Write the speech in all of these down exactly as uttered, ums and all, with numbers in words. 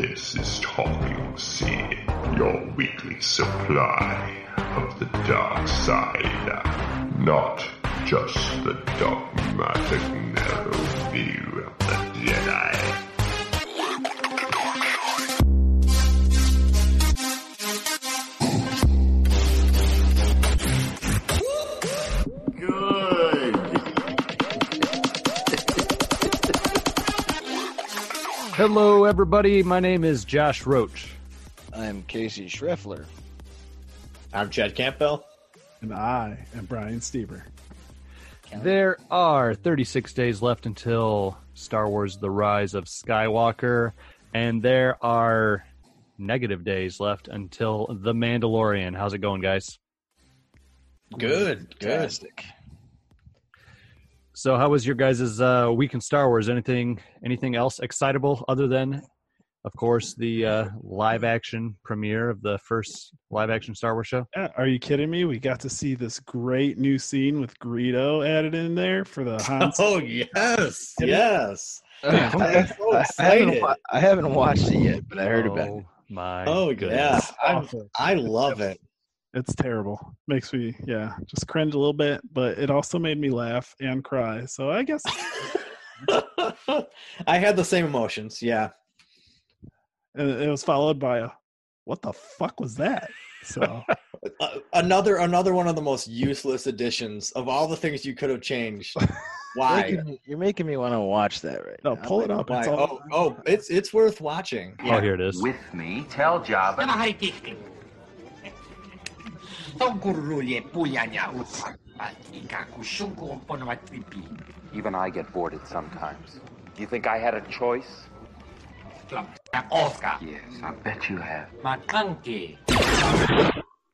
This is Talking Sea, your weekly supply of the dark side, not just the dogmatic narrow view of the Jedi. Hello, everybody. My name is Josh Roach. I'm Casey Schreffler. I'm Chad Campbell. And I am Brian Steber. There are thirty-six days left until Star Wars The Rise of Skywalker, and there are negative days left until The Mandalorian. How's it going, guys? Good. Fantastic. Good. So how was your guys' uh, week in Star Wars? Anything anything else excitable other than, of course, the uh, live-action premiere of the first live-action Star Wars show? Yeah, are you kidding me? We got to see this great new scene with Greedo added in there for the Han Solo. Oh, yes, yes. I, I'm so excited. I haven't, I haven't watched it yet, but I heard oh, about it. My oh, yeah. I love it. It's terrible. Makes me, yeah, just cringe a little bit, but it also made me laugh and cry. So I guess I had the same emotions, yeah. And it was followed by a, what the fuck was that? So another another one of the most useless additions of all the things you could have changed. Why? You're making me, you're making me want to watch that right no, now. No, pull it up. It's all, oh, oh, it's it's worth watching. Yeah. Oh, here it is. With me, tell Jabba. Even I get bored at sometimes. Do you think I had a choice? Yes, I bet you have. McClunky.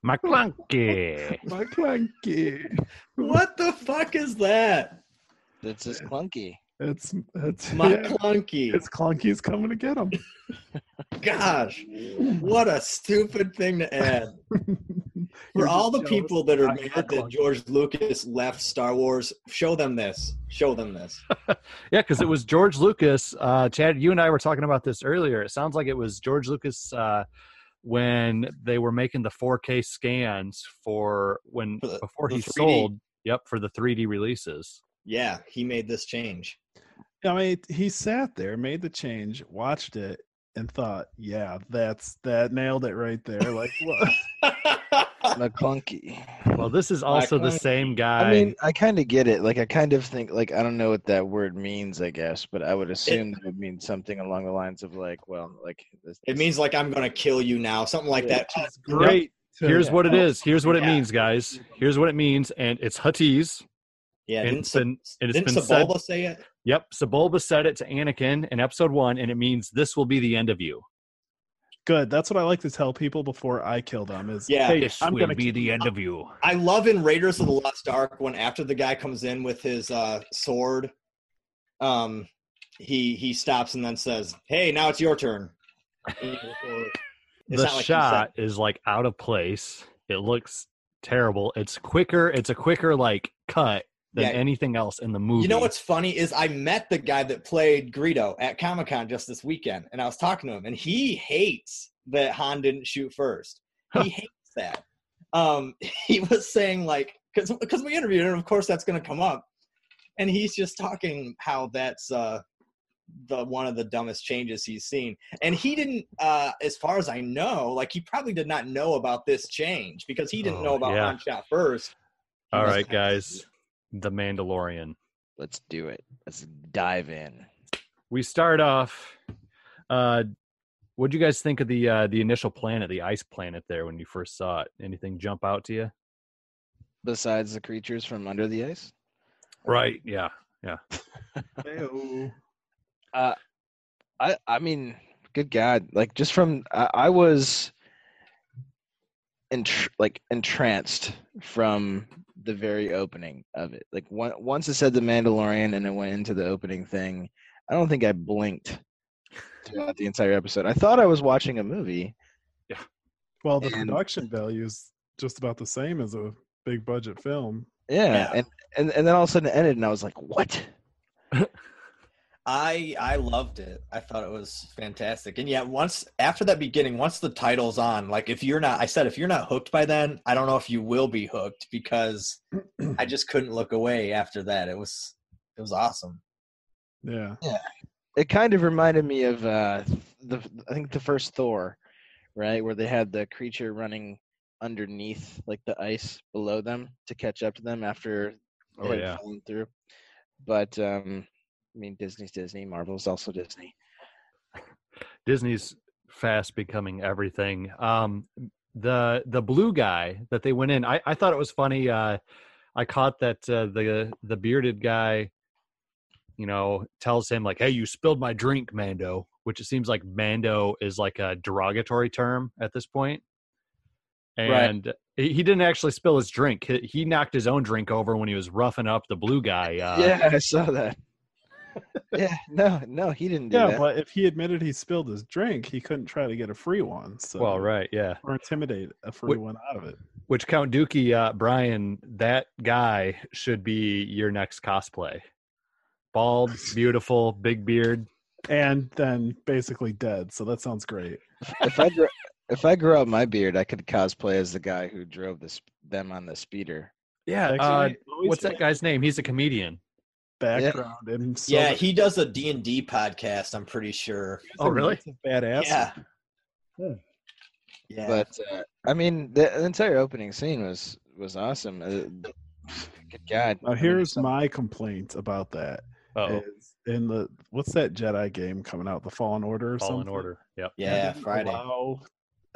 McClunky. McClunky. What the fuck is that? That's just clunky. It's it's McClunky. Yeah, it's clunky's coming to get him. Gosh, what a stupid thing to add. For all the people that are mad that George Lucas left Star Wars, show them this. Show them this. Yeah, because it was George Lucas. Uh, Chad, you and I were talking about this earlier. It sounds like it was George Lucas uh, when they were making the four K scans for when for the, before he three D. Sold. Yep, for the three D releases. Yeah, he made this change. I mean, he sat there, made the change, watched it, and thought, "Yeah, that's that nailed it right there." Like, what? McClunky. Well, this is also the same guy. I mean, I kind of get it. Like, I kind of think, like, I don't know what that word means, I guess, but I would assume it, that it means something along the lines of, like, well, like. This, it this, means, like, I'm going to kill you now, something like yeah, that. Great. So, Here's yeah. what it is. Here's what it yeah. means, guys. Here's what it means, and it's Huttese. Yeah, and didn't, been, and didn't been Sebulba said, say it? Yep, Sebulba said it to Anakin in episode one, and it means this will be the end of you. Good. That's what I like to tell people before I kill them is, yeah, hey, this I'm will gonna be the end of you. I love in Raiders of the Lost Ark when after the guy comes in with his uh, sword, um, he he stops and then says, "Hey, now it's your turn." It's the like shot is like out of place. It looks terrible. It's quicker. It's a quicker like cut than yeah. anything else in the movie. You know what's funny is I met the guy that played Greedo at Comic-Con just this weekend, and I was talking to him, and he hates that Han didn't shoot first. He hates that. Um, he was saying, like, because because we interviewed him, and of course that's going to come up, and he's just talking how that's uh, the one of the dumbest changes he's seen. And he didn't, uh, as far as I know, like he probably did not know about this change because he didn't oh, know about yeah. Han shot first. He All right, guys. The Mandalorian. Let's do it. Let's dive in. We start off. Uh, what do you guys think of the uh, the initial planet, the ice planet there when you first saw it? Anything jump out to you? Besides the creatures from under the ice? Right. Yeah. Yeah. uh, I I mean, good God! Like just from I, I was, entr- like entranced from. The very opening of it. Like one, once it said The Mandalorian and it went into the opening thing, I don't think I blinked throughout the entire episode. I thought I was watching a movie. Yeah. Well, the and, production value is just about the same as a big budget film. Yeah. yeah. And, and and then all of a sudden it ended and I was like, what? I I loved it. I thought it was fantastic. And yeah, once after that beginning, once the title's on, like if you're not, I said, if you're not hooked by then, I don't know if you will be hooked, because I just couldn't look away after that. It was, it was awesome. Yeah. Yeah. It kind of reminded me of uh, the, I think the first Thor, right? Where they had the creature running underneath like the ice below them to catch up to them after oh, they yeah. had fallen through. But, um, I mean, Disney's Disney. Marvel's also Disney. Disney's fast becoming everything. Um, the the blue guy that they went in, I, I thought it was funny. Uh, I caught that uh, the the bearded guy, you know, tells him like, "Hey, you spilled my drink, Mando," which it seems like Mando is like a derogatory term at this point. And right. he didn't actually spill his drink. He, he knocked his own drink over when he was roughing up the blue guy. Uh, yeah, I saw that. yeah no no he didn't do yeah that. But if he admitted he spilled his drink, he couldn't try to get a free one, so well right yeah or intimidate a free which, one out of it, which Count Dooku, uh Brian, that guy should be your next cosplay. Bald, beautiful, big beard, and then basically dead, so that sounds great. if i grew, if i grew out my beard, I could cosplay as the guy who drove this them on the speeder. Yeah uh, what's that guy's name? He's a comedian background yeah. and so yeah he does a D and D podcast, I'm pretty sure. Oh really? Badass. Yeah huh. yeah but uh, I mean the, the entire opening scene was was awesome. Uh, good god. Now here's my complaint about that. Oh, in the what's that Jedi game coming out, the Fallen Order or Fallen something? Order yep yeah Friday. Allow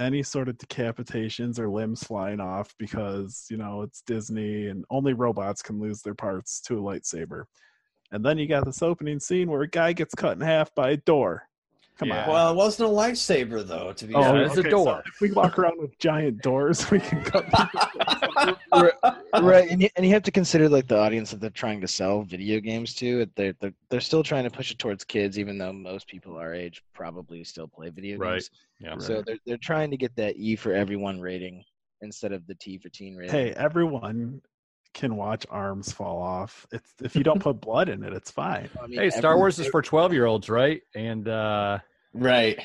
any sort of decapitations or limbs flying off, because you know it's Disney and only robots can lose their parts to a lightsaber. And then you got this opening scene where a guy gets cut in half by a door. Come yeah. on. Well, it wasn't a lightsaber, though, to be oh, honest. It's okay, a door. So if we walk around with giant doors, we can cut people. Right, and you, and you have to consider like the audience that they're trying to sell video games to. They're, they're, they're still trying to push it towards kids, even though most people our age probably still play video right. games. Yeah, right. So they're, they're trying to get that E for everyone rating instead of the T for teen rating. Hey, everyone can watch arms fall off. It's if you don't put blood in it, it's fine. I mean, hey, Star every, Wars is for twelve year olds, right? And uh right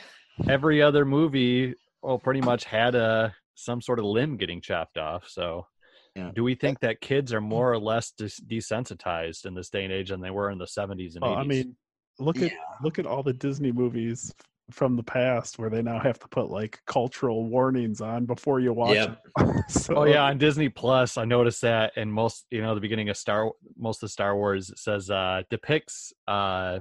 every other movie well pretty much had a some sort of limb getting chopped off. So yeah. do we think that kids are more or less dis- desensitized in this day and age than they were in the seventies and oh, eighties? I mean look yeah. at look at all the Disney movies from the past where they now have to put like cultural warnings on before you watch yep. it. So, oh yeah on Disney Plus I noticed that, and most you know the beginning of Star most of Star Wars it says uh depicts uh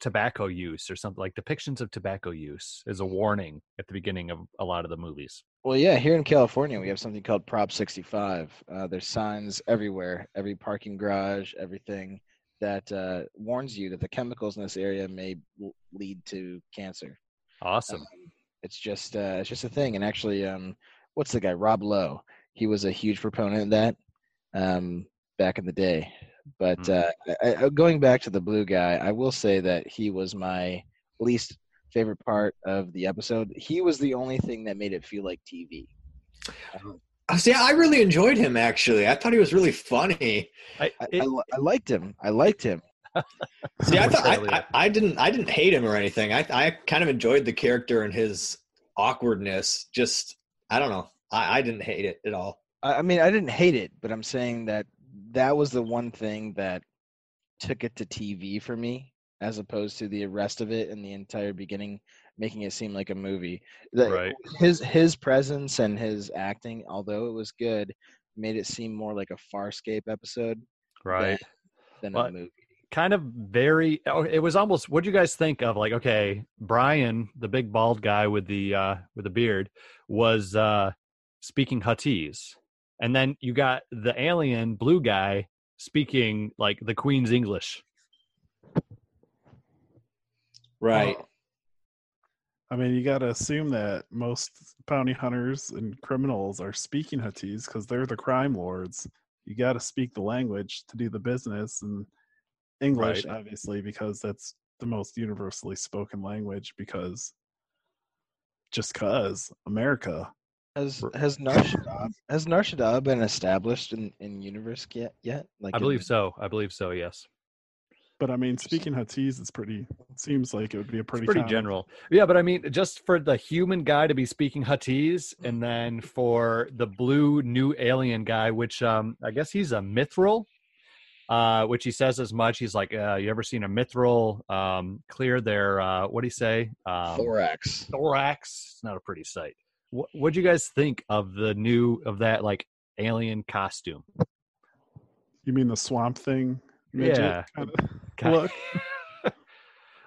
tobacco use or something, like depictions of tobacco use is a warning at the beginning of a lot of the movies. Well yeah here in California we have something called Prop sixty-five. Uh there's signs everywhere, every parking garage, everything that uh, warns you that the chemicals in this area may w- lead to cancer. Awesome. Um, it's just uh, it's just a thing. And actually, um, what's the guy? Rob Lowe. He was a huge proponent of that um, back in the day. But mm-hmm. uh, I, I, going back to the blue guy, I will say that he was my least favorite part of the episode. He was the only thing that made it feel like T V. Um, See, I really enjoyed him, actually. I thought he was really funny. I it, I, I liked him. I liked him. See, I, thought, I, I I didn't I didn't hate him or anything. I I kind of enjoyed the character and his awkwardness. Just, I don't know. I, I didn't hate it at all. I, I mean, I didn't hate it, but I'm saying that that was the one thing that took it to T V for me, as opposed to the rest of it and the entire beginning making it seem like a movie. The, right. His his presence and his acting, although it was good, made it seem more like a Farscape episode, right? Than, than well, a movie. Kind of very. It was almost. What do you guys think of like? Okay, Brian, the big bald guy with the uh, with the beard, was uh, speaking Huttese, and then you got the alien blue guy speaking like the Queen's English. Right. Well, I mean, you got to assume that most bounty hunters and criminals are speaking Huttese because they're the crime lords. You got to speak the language to do the business, and English, right. obviously, because that's the most universally spoken language. Because just cause America has has Narshadab has Narshadab been established in in universe yet? Yet, like I believe in, so. I believe so. Yes. But I mean, speaking Huttese, it's pretty. It seems like it would be a pretty it's pretty common. General. Yeah, but I mean, just for the human guy to be speaking Huttese, and then for the blue new alien guy, which um, I guess he's a Mythrol, uh, which he says as much. He's like, uh, you ever seen a Mythrol um, clear their uh, what do you say? Um, thorax. Thorax. It's not a pretty sight. What What'd you guys think of the new of that like alien costume? You mean the Swamp Thing? Midget yeah. Kind of look.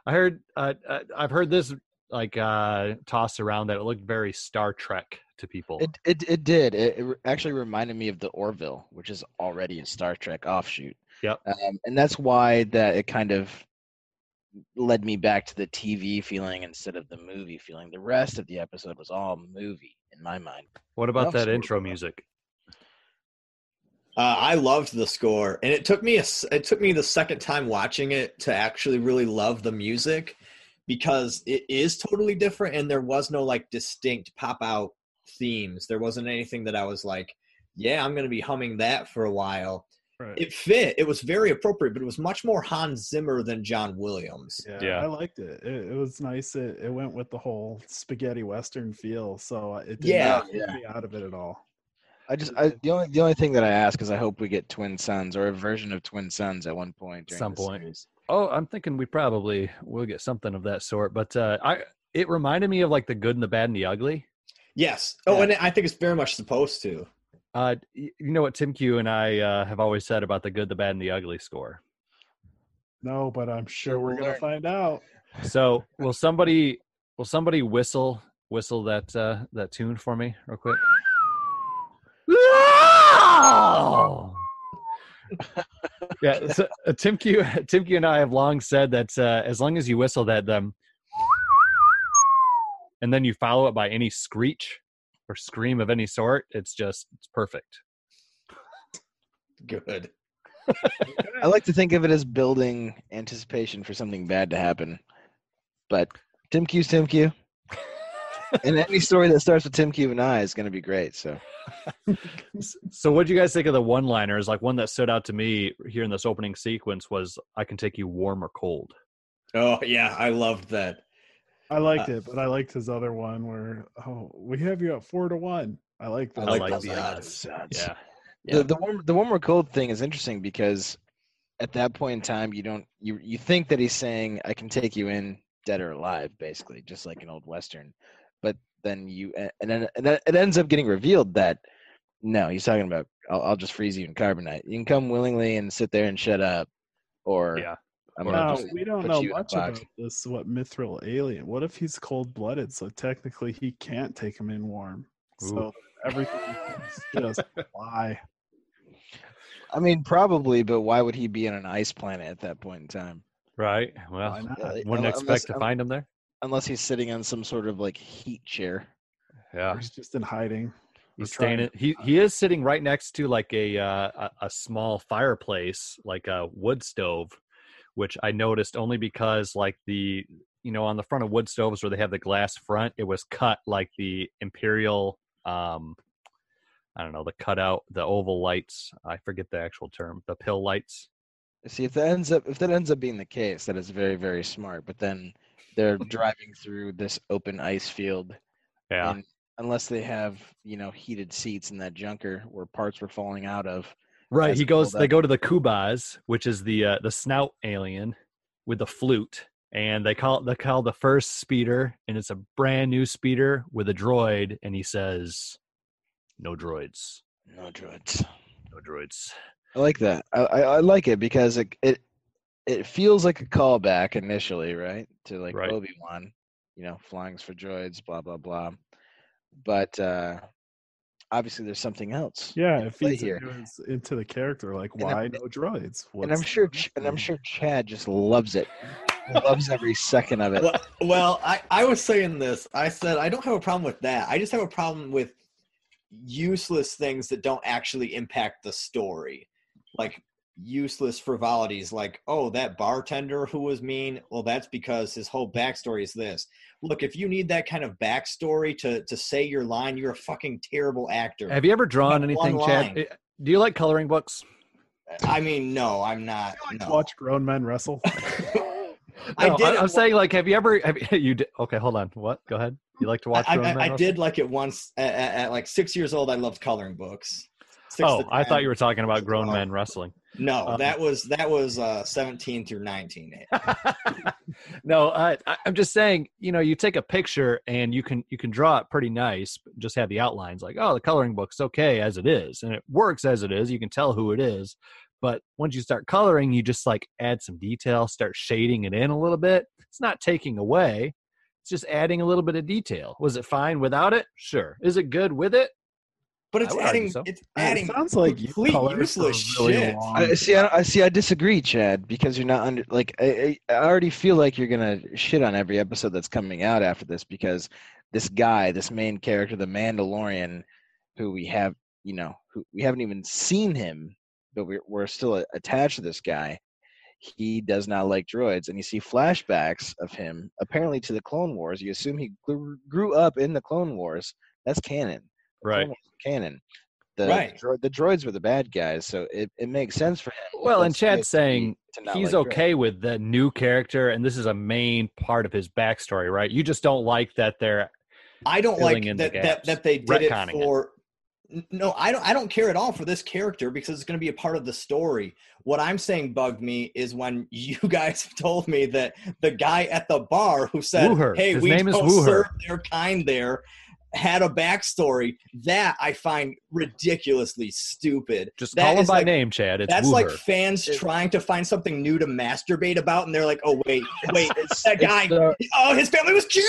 I heard. Uh, I've heard this like uh, tossed around that it looked very Star Trek to people. It it, it did. It, it actually reminded me of the Orville, which is already a Star Trek offshoot. Yep. Um, and that's why that it kind of led me back to the T V feeling instead of the movie feeling. The rest of the episode was all movie in my mind. What about what that intro about? music? Uh, I loved the score, and it took me a, it took me the second time watching it to actually really love the music, because it is totally different, and there was no like distinct pop out themes. There wasn't anything that I was like, yeah, I'm going to be humming that for a while. Right. It fit. It was very appropriate, but it was much more Hans Zimmer than John Williams. Yeah, yeah. I liked it. It, it was nice. It, it went with the whole spaghetti Western feel, so it did yeah, not get yeah. me out of it at all. I just I, the only the only thing that I ask is I hope we get twin sons or a version of twin sons at one point. Some point. Series. Oh, I'm thinking we probably will get something of that sort. But uh, I it reminded me of like The Good and the Bad and the Ugly. Yes. Oh, yeah. And I think it's very much supposed to. Uh, you know what Tim Q and I uh, have always said about the Good, the Bad, and the Ugly score. No, but I'm sure we're gonna find out. So will somebody will somebody whistle whistle that uh, that tune for me real quick? Oh. Yeah, so, uh, Tim Q, Tim Q and I have long said that uh, as long as you whistle that, um, and then you follow it by any screech or scream of any sort, it's just it's perfect. Good. I like to think of it as building anticipation for something bad to happen. But Tim Q's Tim Q. And any story that starts with Tim Q and I is going to be great. So, so what do you guys think of the one-liners? Like one that stood out to me here in this opening sequence was, "I can take you warm or cold." Oh yeah, I loved that. I liked uh, it, but I liked his other one where, "Oh, we have you at four to one." I like that. I like, I like the odds. odds. Yeah, yeah. The, the warm, the warm or cold thing is interesting because at that point in time, you don't you you think that he's saying, "I can take you in, dead or alive," basically, just like an old Western. But then you, and then and then it ends up getting revealed that no, he's talking about I'll, I'll just freeze you in carbonite. You can come willingly and sit there and shut up, or yeah. I'm no, just we don't know much about this. What Mithril alien? What if he's cold blooded? So technically, he can't take him in warm. Ooh. So everything is just why. I mean, probably, but why would he be on an ice planet at that point in time? Right. Well, why not? Yeah, wouldn't unless, expect to I'm, find him there. Unless he's sitting on some sort of like heat chair. Yeah. Or he's just in hiding. He's staying in, he he is sitting right next to like a, uh, a a small fireplace, like a wood stove, which I noticed only because like the, you know, on the front of wood stoves where they have the glass front, it was cut like the Imperial, um, I don't know, the cutout, the oval lights. I forget the actual term, the pill lights. See, if that ends up, if that ends up being the case, that is very, very smart. But then they're driving through this open ice field. Yeah. And unless they have, you know, heated seats in that junker where parts were falling out of. Right. He goes, they go to the Kubaz, which is the, uh, the snout alien with the flute, and they call they call the first speeder, and it's a brand new speeder with a droid. And he says, no droids, no droids, no droids. I like that. I, I, I like it because it, it, It feels like a callback initially, right? To like right. Obi-Wan, you know, flying's for droids, blah, blah, blah. But uh, obviously there's something else. Yeah, it feeds into the character, like and why I'm, no droids? What's and I'm sure and I'm sure Chad just loves it. Loves every second of it. Well, well I, I was saying this. I said I don't have a problem with that. I just have a problem with useless things that don't actually impact the story. Like useless frivolities like, oh, that bartender who was mean, well, that's because his whole backstory is this. Look, if you need that kind of backstory to to say your line, you're a fucking terrible actor. Have you ever drawn anything, Chad? Do you like coloring books? I mean, no, I'm not. You, like, no. Watch grown men wrestle. No, I did. I'm saying, like, have you ever? Have you, you did, okay, hold on. What? Go ahead. You like to watch? I, I, I did like it once. At, at, at like six years old, I loved coloring books. Six oh, I thought you were talking about grown men wrestling. No, um, that was that was uh, seventeen through nineteen. No, I, I'm just saying. You know, you take a picture and you can you can draw it pretty nice. But just have the outlines. Like, oh, the coloring book's okay as it is, and it works as it is. You can tell who it is. But once you start coloring, you just like add some detail, start shading it in a little bit. It's not taking away. It's just adding a little bit of detail. Was it fine without it? Sure. Is it good with it? But it's adding so. It's adding it sounds like complete useless really shit. I, see, I, I see I disagree, Chad, because you're not under like I, I already feel like you're going to shit on every episode that's coming out after this because this guy, this main character, the Mandalorian, who we have, you know, who we haven't even seen him. But we're still attached to this guy. He does not like droids. And you see flashbacks of him, apparently to the Clone Wars. You assume he grew up in the Clone Wars. That's canon. The right. Clone Wars canon. The, right. The, dro- the droids were the bad guys, so it, it makes sense for him. Well, and Chad's saying he's like okay droids. With the new character, and this is a main part of his backstory, right? You just don't like that they're I don't like that, that that they did it for... It. No, I don't I don't care at all for this character because it's going to be a part of the story. What I'm saying bugged me is when you guys told me that the guy at the bar who said, Wooher. Hey, His we name don't is serve their kind there, had a backstory. That I find ridiculously stupid. Just that call him by like, name, Chad. It's that's Wooher. Like fans it's, trying to find something new to masturbate about, and they're like, oh, wait, wait, it's that guy. It's the, oh, his family was cute.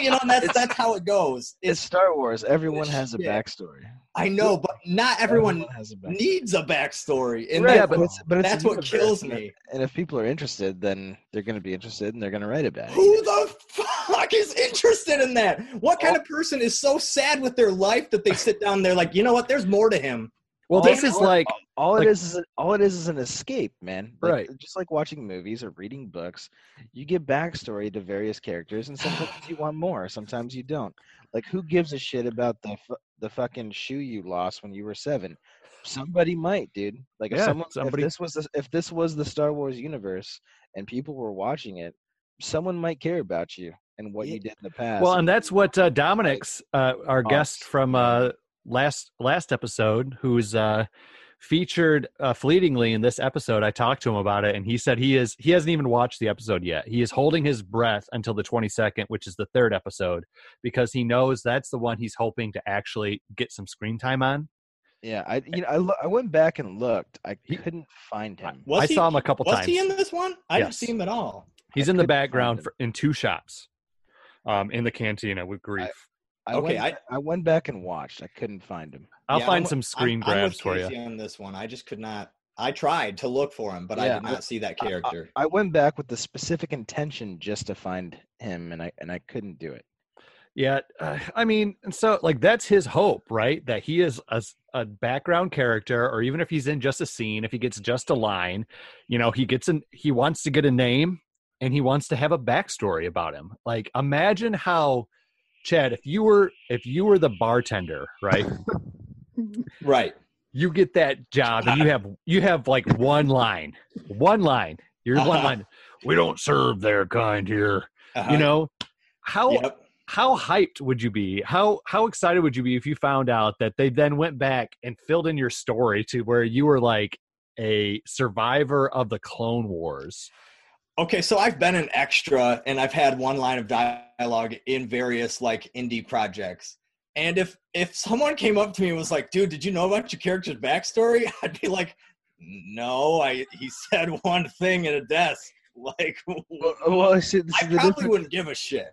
You know, and that's, that's how it goes. It's, it's Star Wars. Everyone has a backstory. I know, but not everyone, everyone has a needs a backstory. And right, that, but it's, but it's that's what kills me. And if people are interested, then they're going to be interested, and they're going to write about it. Who the fuck is interested in that? What kind oh. of person is so sad with their life that they sit down there like, you know what, there's more to him. Well, all this is all, like all, all like, it is is all it is is an escape, man. Like, right, just like watching movies or reading books, you get backstory to various characters, and sometimes you want more, sometimes you don't. Like, who gives a shit about the the fucking shoe you lost when you were seven? Somebody might, dude. Like, if yeah, someone somebody... if this was the, if this was the Star Wars universe and people were watching it, someone might care about you and what yeah. you did in the past. Well, and that's what uh, Dominic's uh, our guest from. Uh, last last episode who's uh featured uh, fleetingly in this episode. I talked to him about it, and he said he is he hasn't even watched the episode yet. He is holding his breath until the twenty-second, which is the third episode, because he knows that's the one he's hoping to actually get some screen time on. Yeah, I you know I, lo- I went back and looked. I couldn't find him. Was I he, saw him a couple was times. Was he in this one? I yes. didn't see him at all. He's I in the background for, in two shops um in the cantina with Grief. I, I okay, went, I, I went back and watched. I couldn't find him. I'll yeah, find I'm, some screen I'm, grabs I'm for you on this one. I just could not. I tried to look for him, but yeah, I did not I, see that character. I, I, I went back with the specific intention just to find him, and I and I couldn't do it. Yeah, uh, I mean, and so like that's his hope, right? That he is a, a background character, or even if he's in just a scene, if he gets just a line, you know, he gets an he wants to get a name, and he wants to have a backstory about him. Like, imagine how. Chad, if you were if you were the bartender, right? Right. You get that job, and you have you have like one line, one line. You're uh-huh. one line. We don't serve their kind here. Uh-huh. You know how yep. how hyped would you be? How how excited would you be if you found out that they then went back and filled in your story to where you were like a survivor of the Clone Wars? Okay, so I've been an extra, and I've had one line of dialogue in various, like, indie projects. And if if someone came up to me and was like, dude, did you know about your character's backstory? I'd be like, no, I he said one thing at a desk. Like, well, well, see, I probably wouldn't give a shit.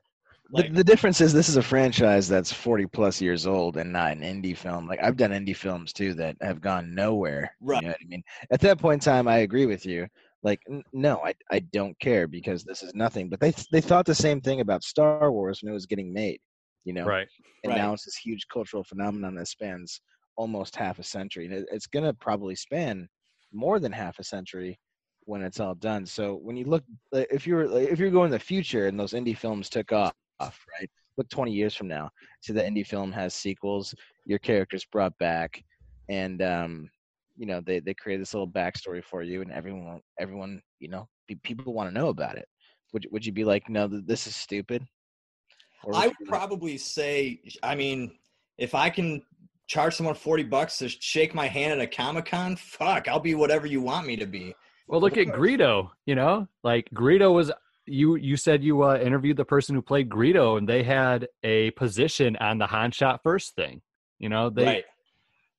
Like, the, the difference is this is a franchise that's forty-plus years old and not an indie film. Like, I've done indie films, too, that have gone nowhere. Right. You know what I mean? At that point in time, I agree with you. Like, no, I I don't care because this is nothing. But they they thought the same thing about Star Wars when it was getting made, you know? Right. And right. now it's this huge cultural phenomenon that spans almost half a century. And it, it's going to probably span more than half a century when it's all done. So when you look, if you're like, if you're going to the future and those indie films took off, right? Look twenty years from now. So the indie film has sequels, your character's brought back, and um, you know, they, they create this little backstory for you, and everyone, everyone, you know, people want to know about it. Would would you be like, no, this is stupid? Or I would you... probably say, I mean, if I can charge someone forty bucks to shake my hand at a Comic-Con, fuck, I'll be whatever you want me to be. Well, look at Greedo, you know, like Greedo was, you, you said you uh, interviewed the person who played Greedo, and they had a position on the Han shot first thing, you know, they, right.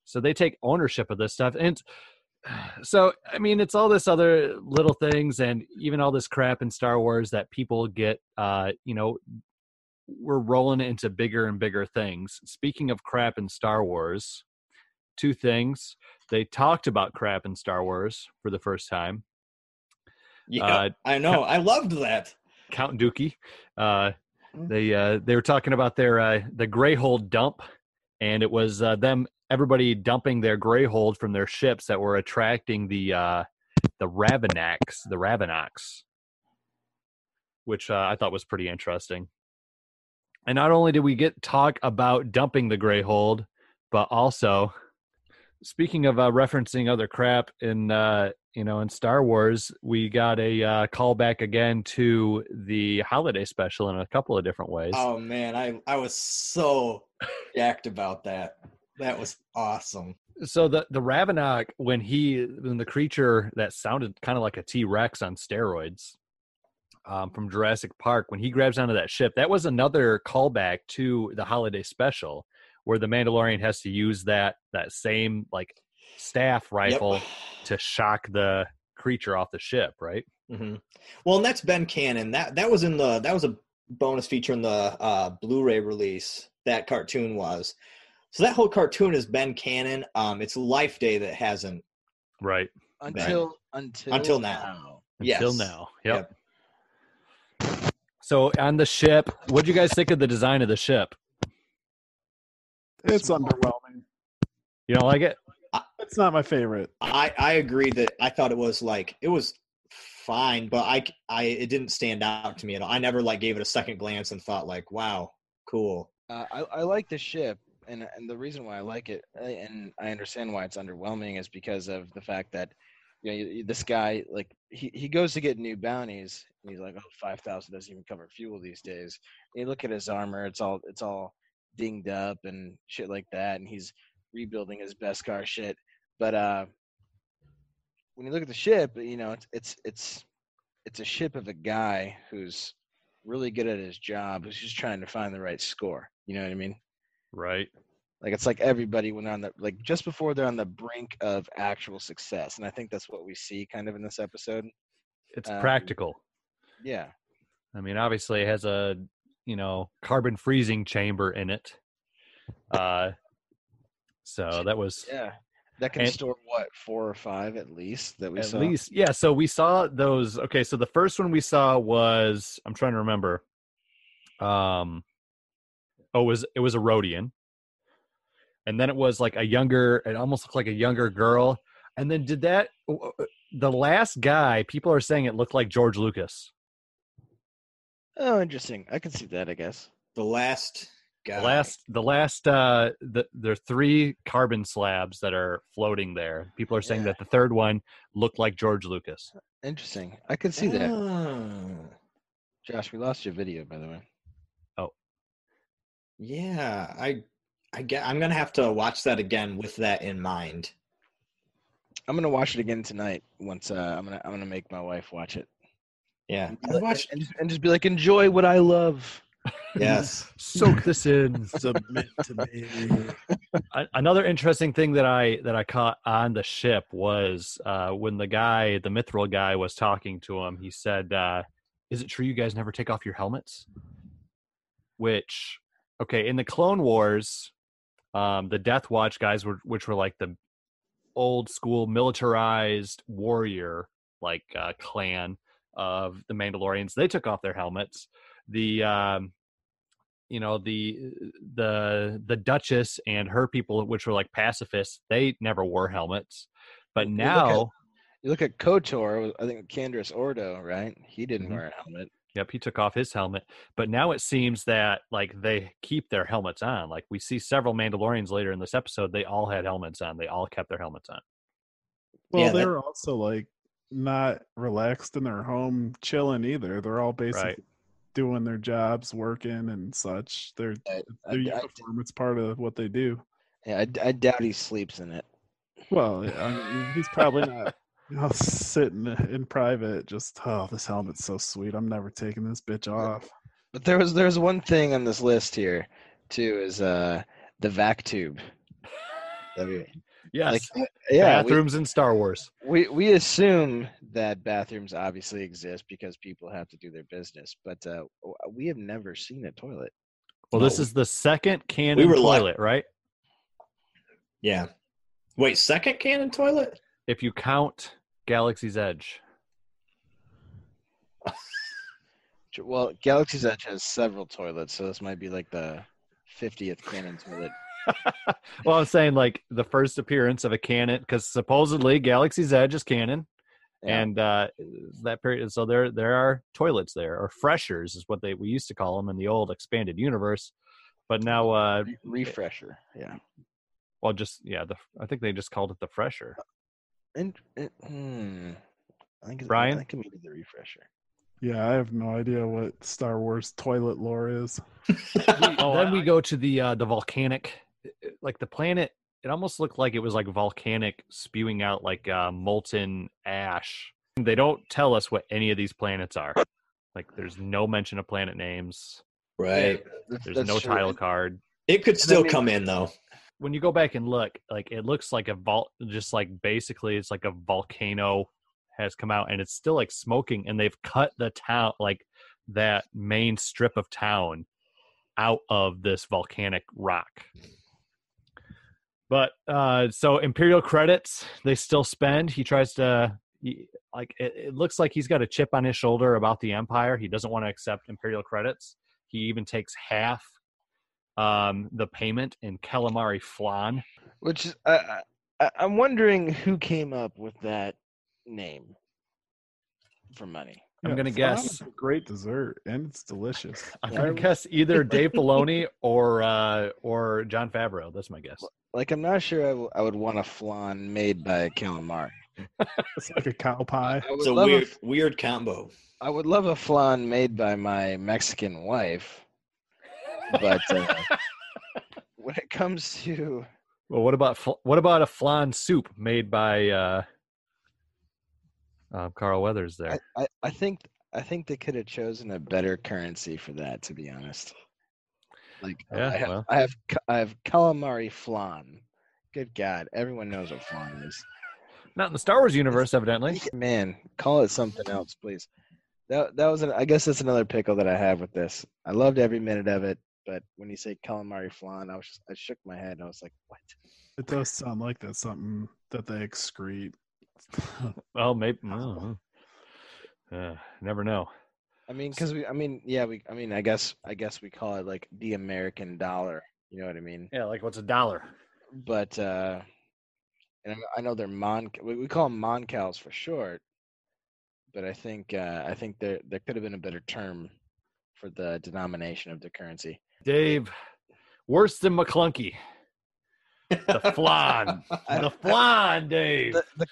So they take ownership of this stuff. And so, I mean, it's all this other little things and even all this crap in Star Wars that people get, uh, you know, we're rolling into bigger and bigger things. Speaking of crap in Star Wars, two things. They talked about crap in Star Wars for the first time. Yeah, uh, I know. I loved that. Count Dooku. Uh, they uh, they were talking about their uh, the Greyhold dump, and it was uh, them everybody dumping their Greyhold from their ships that were attracting the uh, the Ravinaks, the Ravinaks, which uh, I thought was pretty interesting. And not only did we get talk about dumping the Greyhold, but also, speaking of uh, referencing other crap in uh, you know in Star Wars, we got a uh, callback again to the holiday special in a couple of different ways. Oh man, I I was so jacked about that. That was awesome. So the the Ravinak, when he when the creature that sounded kind of like a T-Rex on steroids. Um, from Jurassic Park, when he grabs onto that ship, that was another callback to the holiday special, where the Mandalorian has to use that that same like staff rifle yep. to shock the creature off the ship, right? Mm-hmm. Well, and that's Ben Cannon. That that was in the that was a bonus feature in the uh, Blu-ray release. That cartoon was so that whole cartoon is Ben Cannon. Um, it's Life Day that hasn't right until been. until until now. now. Yes. Until now, yep. yep. So on the ship, what do you guys think of the design of the ship? It's underwhelming. You don't like it? I, it's not my favorite. I, I agree that I thought it was like it was fine, but I, I it didn't stand out to me at all. I never like gave it a second glance and thought like, wow, cool. Uh, I I like the ship, and and the reason why I like it, and I understand why it's underwhelming, is because of the fact that. You know, you, this guy, like, he, he goes to get new bounties, and he's like, oh, five thousand doesn't even cover fuel these days. And you look at his armor, it's all it's all dinged up and shit like that, and he's rebuilding his Beskar shit. But uh, when you look at the ship, you know, it's it's it's it's a ship of a guy who's really good at his job, who's just trying to find the right score. You know what I mean? Right. Like, it's like everybody went on the, like, just before they're on the brink of actual success. And I think that's what we see kind of in this episode. It's um, practical. Yeah. I mean, obviously it has a, you know, carbon freezing chamber in it. Uh, so that was. Yeah. That can and, store what, four or five at least that we at saw? At least, yeah. So we saw those. Okay. So the first one we saw was, I'm trying to remember. Um, oh, it was, it was a Rodian. And then it was like a younger, it almost looked like a younger girl. And then did that, the last guy, people are saying it looked like George Lucas. Oh, interesting. I can see that, I guess. The last guy. Last, the last, uh, the, there are three carbon slabs that are floating there. People are saying yeah. that the third one looked like George Lucas. Interesting. I can see that. Oh. Josh, we lost your video, by the way. Oh. Yeah, I... I get, I'm going to have to watch that again with that in mind. I'm going to watch it again tonight once uh, I'm going to I'm gonna make my wife watch it. Yeah. And, watch, and, and just be like, enjoy what I love. Yes. Soak this in. Submit to me. Another interesting thing that I that I caught on the ship was uh, when the guy, the Mythrol guy, was talking to him, he said, uh, is it true you guys never take off your helmets? Which, okay, in the Clone Wars... Um, the Death Watch guys were, which were like the old school militarized warrior, like uh, clan of the Mandalorians. They took off their helmets. The, um, you know, the, the, the Duchess and her people, which were like pacifists, they never wore helmets, but you now look at, you look at KOTOR, I think Candrus Ordo, right? He didn't mm-hmm. wear a helmet. Yep, he took off his helmet, but now it seems that like they keep their helmets on. Like we see several Mandalorians later in this episode, they all had helmets on. They all kept their helmets on. Well, yeah, they're that... also like not relaxed in their home chilling either. They're all basically right. doing their jobs, working and such. They're I, their I, uniform. I, it's part of what they do. Yeah, I, I doubt he sleeps in it. Well, I mean, he's probably not. I'll sit in, in private. Just oh, this helmet's so sweet. I'm never taking this bitch off. But there was there's one thing on this list here, too, is uh the vac tube. Yes. Like, yeah. Bathrooms we, in Star Wars. We we assume that bathrooms obviously exist because people have to do their business, but uh, we have never seen a toilet. Well, no. This is the second canon we toilet, like, right? Yeah. Wait, second canon toilet? If you count Galaxy's Edge. Well, Galaxy's Edge has several toilets, so this might be like the fiftieth canon toilet. Well, I'm saying like the first appearance of a canon, because supposedly Galaxy's Edge is canon, yeah. and uh, that period. So there, there are toilets there, or freshers is what they we used to call them in the old expanded universe, but now uh, Re- refresher, yeah. Well, just yeah, the I think they just called it the fresher. And it, hmm, I think it's, Brian, that can be the refresher. Yeah, I have no idea what Star Wars toilet lore is. oh, then we go to the uh, the volcanic, like the planet. It almost looked like it was like volcanic, spewing out like uh, molten ash. They don't tell us what any of these planets are. Like, there's no mention of planet names. Right. There's That's no true. Title card. It could still I mean, come in though. When you go back and look, like it looks like a vol, just like basically it's like a volcano has come out and it's still like smoking, and they've cut the town, like that main strip of town, out of this volcanic rock. But uh, so Imperial credits they still spend. He tries to he, like it, it looks like he's got a chip on his shoulder about the Empire. He doesn't want to accept Imperial credits. He even takes half um, the payment in calamari flan, which is, I, I, I'm wondering who came up with that name for money. Yeah, I'm gonna guess a great dessert and it's delicious. I'm gonna guess either Dave Filoni or uh or John Favreau. That's my guess. Like, I'm not sure I, w- I would want a flan made by a calamari. It's like a cow pie. It's a weird, a f- weird combo. I would love a flan made by my Mexican wife, but uh, when it comes to well, what about fl- what about a flan soup made by? Uh, Uh, Carl Weathers there. I, I, I think I think they could have chosen a better currency for that, to be honest. Like yeah, I, have, well. I have I have calamari flan. Good God, everyone knows what flan is. Not in the Star Wars universe, evidently. Man, call it something else, please. That that was an, I guess that's another pickle that I have with this. I loved every minute of it, but when you say calamari flan, I was just, I shook my head and I was like, what? It does sound like that's something that they excrete. Well, maybe no. Uh, never know. I mean, because we. I mean, yeah. We. I mean, I guess. I guess we call it like the American dollar. You know what I mean? Yeah. Like, what's a dollar? But uh, and I know they're mon. We, we call them Mon-Cals for short. But I think uh, I think there there could have been a better term for the denomination of the currency. Dave, worse than McClunky. The flan. The flan, Dave. The, the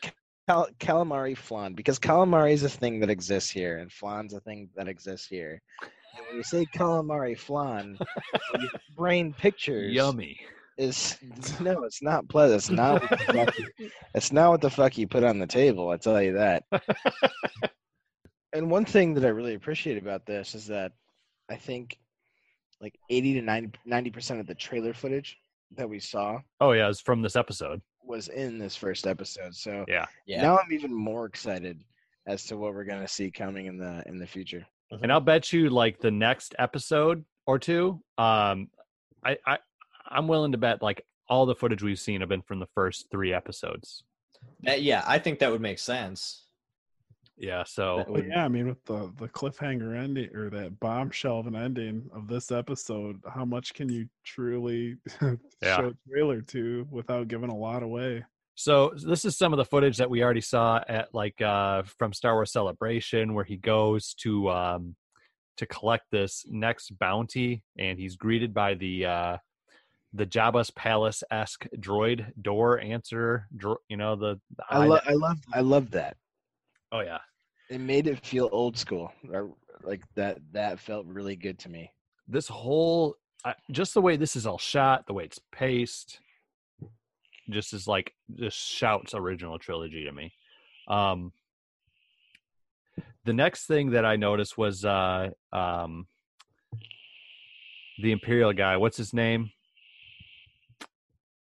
Cal- calamari flan, because calamari is a thing that exists here and flan's a thing that exists here, and when you say calamari flan, your brain pictures yummy is no, it's not pleasant. It's not what the fuck you, it's not what the fuck you put on the table, I tell you that. And one thing that I really appreciate about this is that I think like eighty to ninety percent of the trailer footage that we saw oh yeah it's from this episode was in this first episode, so yeah. yeah. Now I'm even more excited as to what we're gonna see coming in the in the future. And I'll bet you, like the next episode or two, um, I, I I'm willing to bet like all the footage we've seen have been from the first three episodes. Uh, yeah, I think that would make sense. Yeah, so well, yeah, I mean with the the cliffhanger ending or that bombshell of an ending of this episode, how much can you truly yeah. show a trailer to without giving a lot away? So this is some of the footage that we already saw at like uh, from Star Wars Celebration, where he goes to um, to collect this next bounty, and he's greeted by the uh, the Jabba's palace-esque droid door answer. Dro- you know the. the I love. I love. I love that. Oh yeah. It made it feel old school. Like that. That felt really good to me. This whole, uh, just the way this is all shot, the way it's paced, just is like just shouts original trilogy to me. Um, the next thing that I noticed was uh, um, the Imperial guy. What's his name?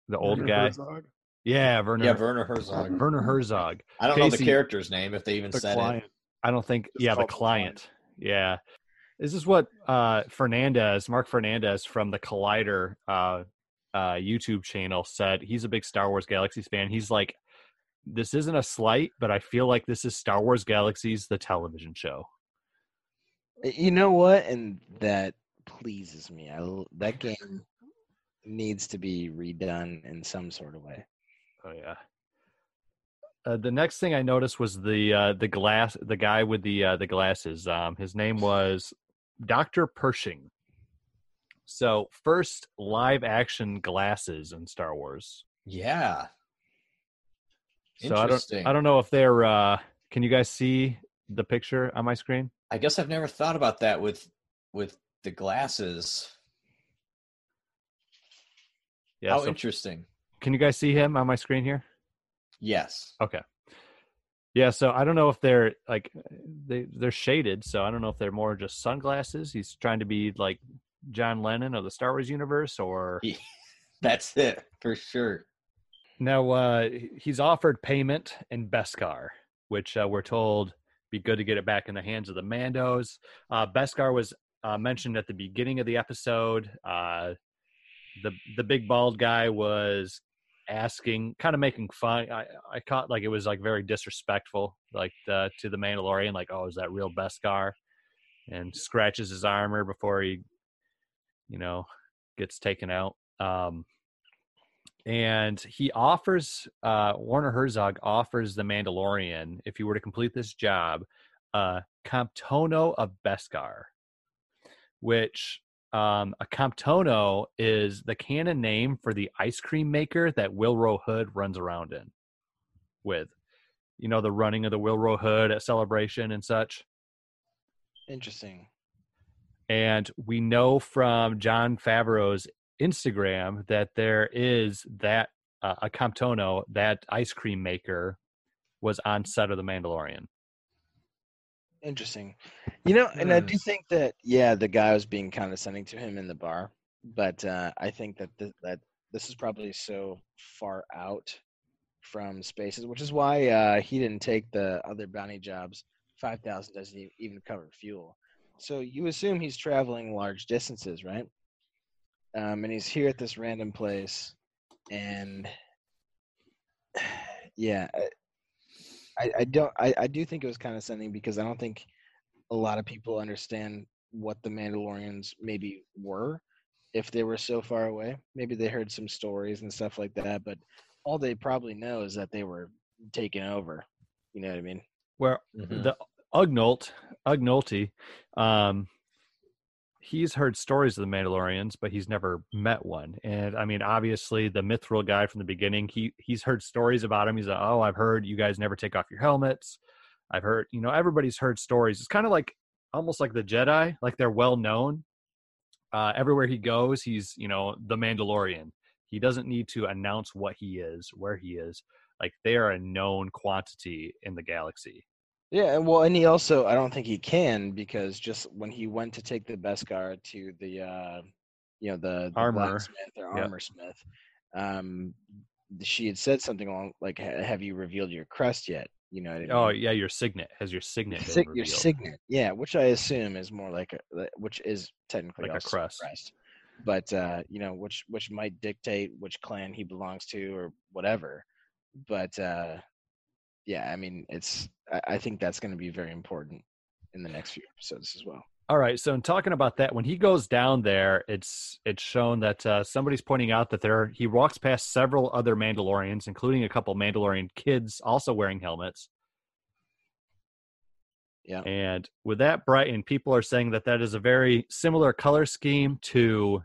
The old Werner guy. Herzog? Yeah, Werner. Yeah, Werner Herzog. Werner Herzog. I don't Casey, know the character's name if they even the said client. it. I don't think. It's yeah, the client. client. Yeah, this is what uh, Fernandez, Mark Fernandez from the Collider uh, uh, YouTube channel said. He's a big Star Wars Galaxies fan. He's like, this isn't a slight, but I feel like this is Star Wars Galaxies, the television show. You know what? And that pleases me. I, that game needs to be redone in some sort of way. Oh yeah. Uh, the next thing I noticed was the uh, the glass, the guy with the uh, the glasses. Um, his name was Doctor Pershing. So first live action glasses in Star Wars. Yeah. So I don't, I don't know if they're, uh, can you guys see the picture on my screen? I guess I've never thought about that with, with the glasses. Yeah, How so interesting. Can you guys see him on my screen here? Yes. Okay. Yeah. So I don't know if they're like, they, they're shaded. So I don't know if they're more just sunglasses. He's trying to be like John Lennon of the Star Wars universe or. Yeah, that's it for sure. Now, uh, he's offered payment in Beskar, which uh, we're told be good to get it back in the hands of the Mandos. Uh, Beskar was uh, mentioned at the beginning of the episode. Uh, the the big bald guy was asking, kind of making fun. I, I caught like it was like very disrespectful, like uh, to the Mandalorian, like, oh, is that real Beskar? And scratches his armor before he, you know, gets taken out. Um And he offers, uh, Werner Herzog offers the Mandalorian, if you were to complete this job, uh, Comptono of Beskar, which um, a Comptono is the canon name for the ice cream maker that Wilrow Hood runs around in with. You know, the running of the Wilrow Hood at Celebration and such. Interesting. And we know from John Favreau's Instagram that there is that uh, a Comptono, that ice cream maker, was on set of The Mandalorian. Interesting. You know, and I do think that, yeah, the guy was being condescending to him in the bar, but uh, I think that, th- that this is probably so far out from spaces, which is why uh, he didn't take the other bounty jobs. five thousand doesn't even cover fuel. So you assume he's traveling large distances, right? Um, and he's here at this random place, and yeah, I, I don't. I, I do think it was condescending because I don't think a lot of people understand what the Mandalorians maybe were if they were so far away. Maybe they heard some stories and stuff like that, but all they probably know is that they were taken over. You know what I mean? Where mm-hmm. the Ugnaught, Ugnaughty, um. he's heard stories of the Mandalorians, but he's never met one. And I mean, obviously the Mythrol guy from the beginning, he he's heard stories about him. He's like, oh, I've heard you guys never take off your helmets. I've heard, you know, everybody's heard stories. It's kind of like, almost like the Jedi, like they're well known uh, everywhere he goes. He's, you know, the Mandalorian. He doesn't need to announce what he is, where he is. Like they are a known quantity in the galaxy. Yeah, well, and he also, I don't think he can, because just when he went to take the Beskar to the, uh, you know, the, the armor. blacksmith or armor yep. smith, um, she had said something along, like, have you revealed your crest yet? You know what I mean? Oh, yeah, your signet. Has your signet been revealed? Your signet, yeah, which I assume is more like, a, which is technically like a crest. crest. But, uh, you know, which, which might dictate which clan he belongs to or whatever. But, uh, yeah, I mean, it's... I think that's going to be very important in the next few episodes as well. All right. So in talking about that, when he goes down there, it's it's shown that uh, somebody's pointing out that there he walks past several other Mandalorians, including a couple Mandalorian kids also wearing helmets. Yeah. And with that, Brighton, people are saying that that is a very similar color scheme to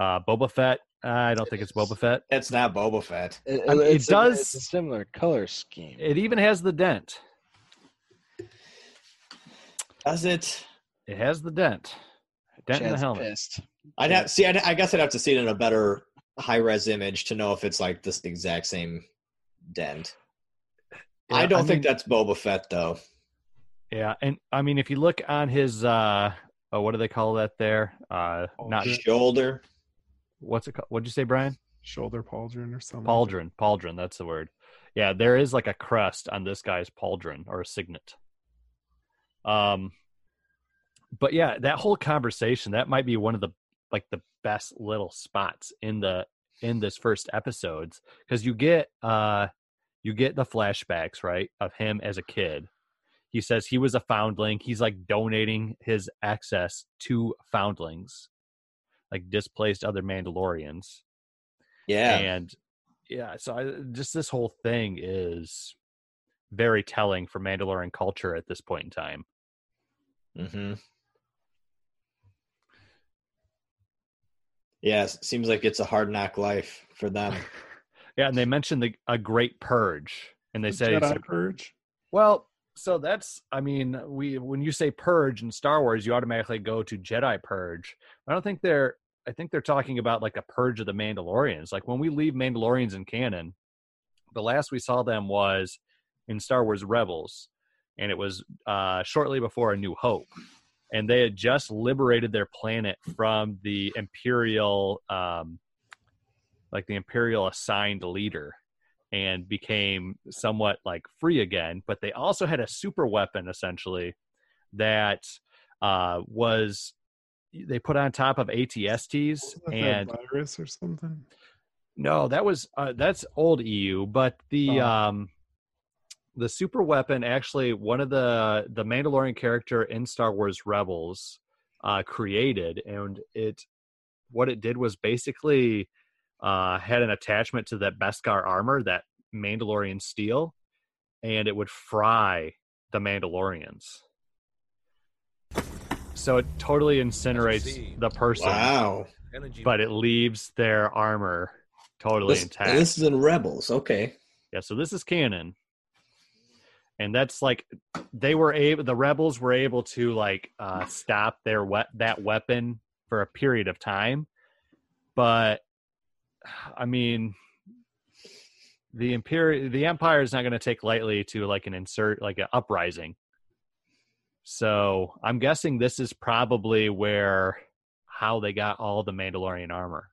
Uh, Boba Fett. Uh, I don't think it's Boba Fett. It's not Boba Fett. It, I mean, it does a, it's a similar color scheme. It even has the dent. Does it? It has the dent. Dent Chad's in the helmet. Pissed. I'd have see. I'd, I guess I'd have to see it in a better high-res image to know if it's like this exact same dent. Yeah, I don't I think mean, that's Boba Fett though. Yeah, and I mean, if you look on his, uh, oh, what do they call that there? Uh, not shoulder. What's it called? What'd you say, Brian? Shoulder pauldron or something. Pauldron, pauldron. That's the word. Yeah, there is like a crest on this guy's pauldron or a signet. Um, but yeah, that whole conversation, that might be one of the like the best little spots in the in this first episodes, because you get uh you get the flashbacks, right, of him as a kid. He says he was a foundling. He's like donating his access to foundlings, like displaced other Mandalorians. Yeah. And yeah, so I, just this whole thing is very telling for Mandalorian culture at this point in time. Mm-hmm. Yeah, it seems like it's a hard knock life for them. Yeah, and they mentioned the a great purge, and they the say Jedi purge. Well, so that's, I mean, we when you say purge in Star Wars, you automatically go to Jedi purge. I don't think they're. I think they're talking about like a purge of the Mandalorians. Like when we leave Mandalorians in canon, the last we saw them was in Star Wars Rebels, and it was uh, shortly before A New Hope. And they had just liberated their planet from the imperial, um, like the imperial assigned leader, and became somewhat like free again. But they also had a super weapon essentially that uh, was they put on top of A T S Ts and virus or something. No, that was uh, that's old E U, but the. Oh. Um, The super weapon, actually, one of the the Mandalorian character in Star Wars Rebels uh, created, and it what it did was basically uh, had an attachment to that Beskar armor, that Mandalorian steel, and it would fry the Mandalorians. So it totally incinerates the person. Wow! But it leaves their armor totally this, intact. This is in Rebels, okay? Yeah, so this is canon. And that's like they were able, the rebels were able to like uh, stop their we- that weapon for a period of time, but I mean, the imperial, the empire is not going to take lightly to like an insert, like an uprising. So I'm guessing this is probably where how they got all the Mandalorian armor.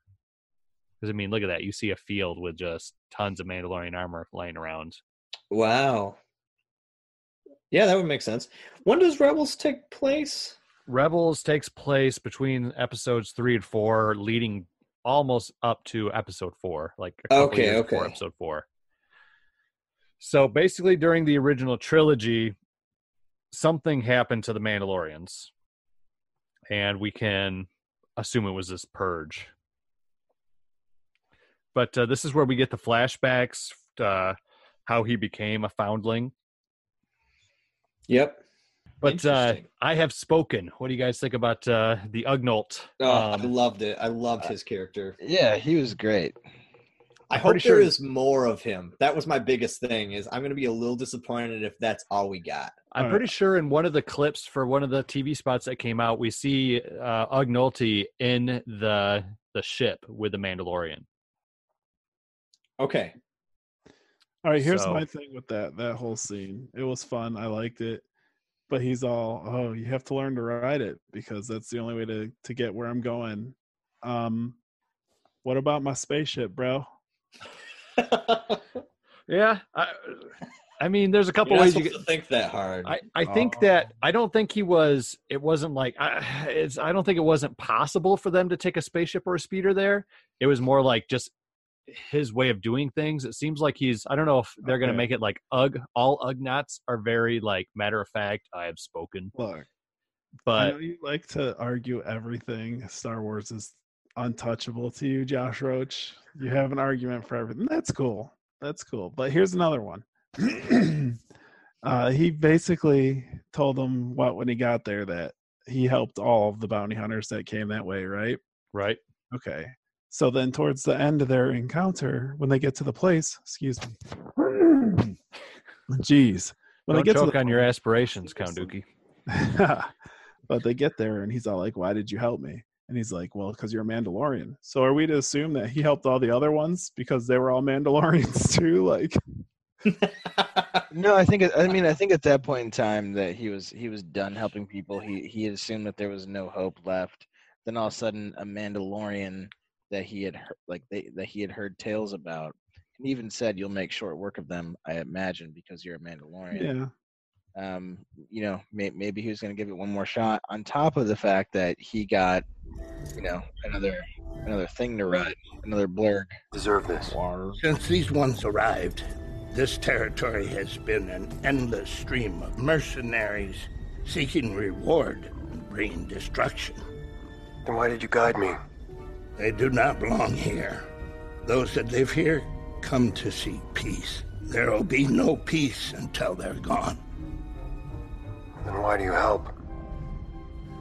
Because I mean, look at that—you see a field with just tons of Mandalorian armor laying around. Wow. Yeah, that would make sense. When does Rebels take place? Rebels takes place between episodes three and four, leading almost up to episode four, like a couple okay, years okay. before episode four. So basically, during the original trilogy, something happened to the Mandalorians, and we can assume it was this purge. But uh, this is where we get the flashbacks, uh, how he became a foundling. Yep. But uh, I have spoken. What do you guys think about uh, the Ugnaught? Oh, um, I loved it. I loved his character. Uh, yeah, he was great. I I'm hope there sure. is more of him. That was my biggest thing is I'm going to be a little disappointed if that's all we got. I'm all pretty right. sure in one of the clips for one of the T V spots that came out, we see uh, Ugnaughty in the the ship with the Mandalorian. Okay. All right, here's so. my thing with that that whole scene. It was fun. I liked it. But he's all, oh, you have to learn to ride it because that's the only way to, to get where I'm going. Um, what about my spaceship, bro? yeah. I, I mean, there's a couple You're not ways you can think that hard. I, I think oh. that I don't think he was it wasn't like I, it's I don't think it wasn't possible for them to take a spaceship or a speeder there. It was more like just his way of doing things. It seems like he's I don't know if they're okay. gonna make it like Ugg all Ugnaughts are very like matter of fact. I have spoken. Look, but I know you like to argue everything. Star Wars is untouchable to you, Josh Roach. You have an argument for everything. That's cool. That's cool. But here's another one. uh he basically told them what when he got there that he helped all of the bounty hunters that came that way, right? Right. Okay. So then towards the end of their encounter, when they get to the place, excuse me. Jeez. When Don't they get choke to on place, your aspirations, Count Dooku. But they get there and he's all like, why did you help me? And he's like, well, because you're a Mandalorian. So are we to assume that he helped all the other ones because they were all Mandalorians too? Like, no, I think, I mean, I think at that point in time that he was, he was done helping people. He, he had assumed that there was no hope left. Then all of a sudden a Mandalorian that he had heard, like they, that he had heard tales about and even said, you'll make short work of them. I imagine because you're a Mandalorian. Yeah. Um, you know, may, maybe he was going to give it one more shot on top of the fact that he got, you know, another, another thing to write, another blurb. Deserve this. Since these ones arrived, this territory has been an endless stream of mercenaries seeking reward and bringing destruction. Then why did you guide me? They do not belong here. Those that live here come to seek peace. There will be no peace until they're gone. Then why do you help?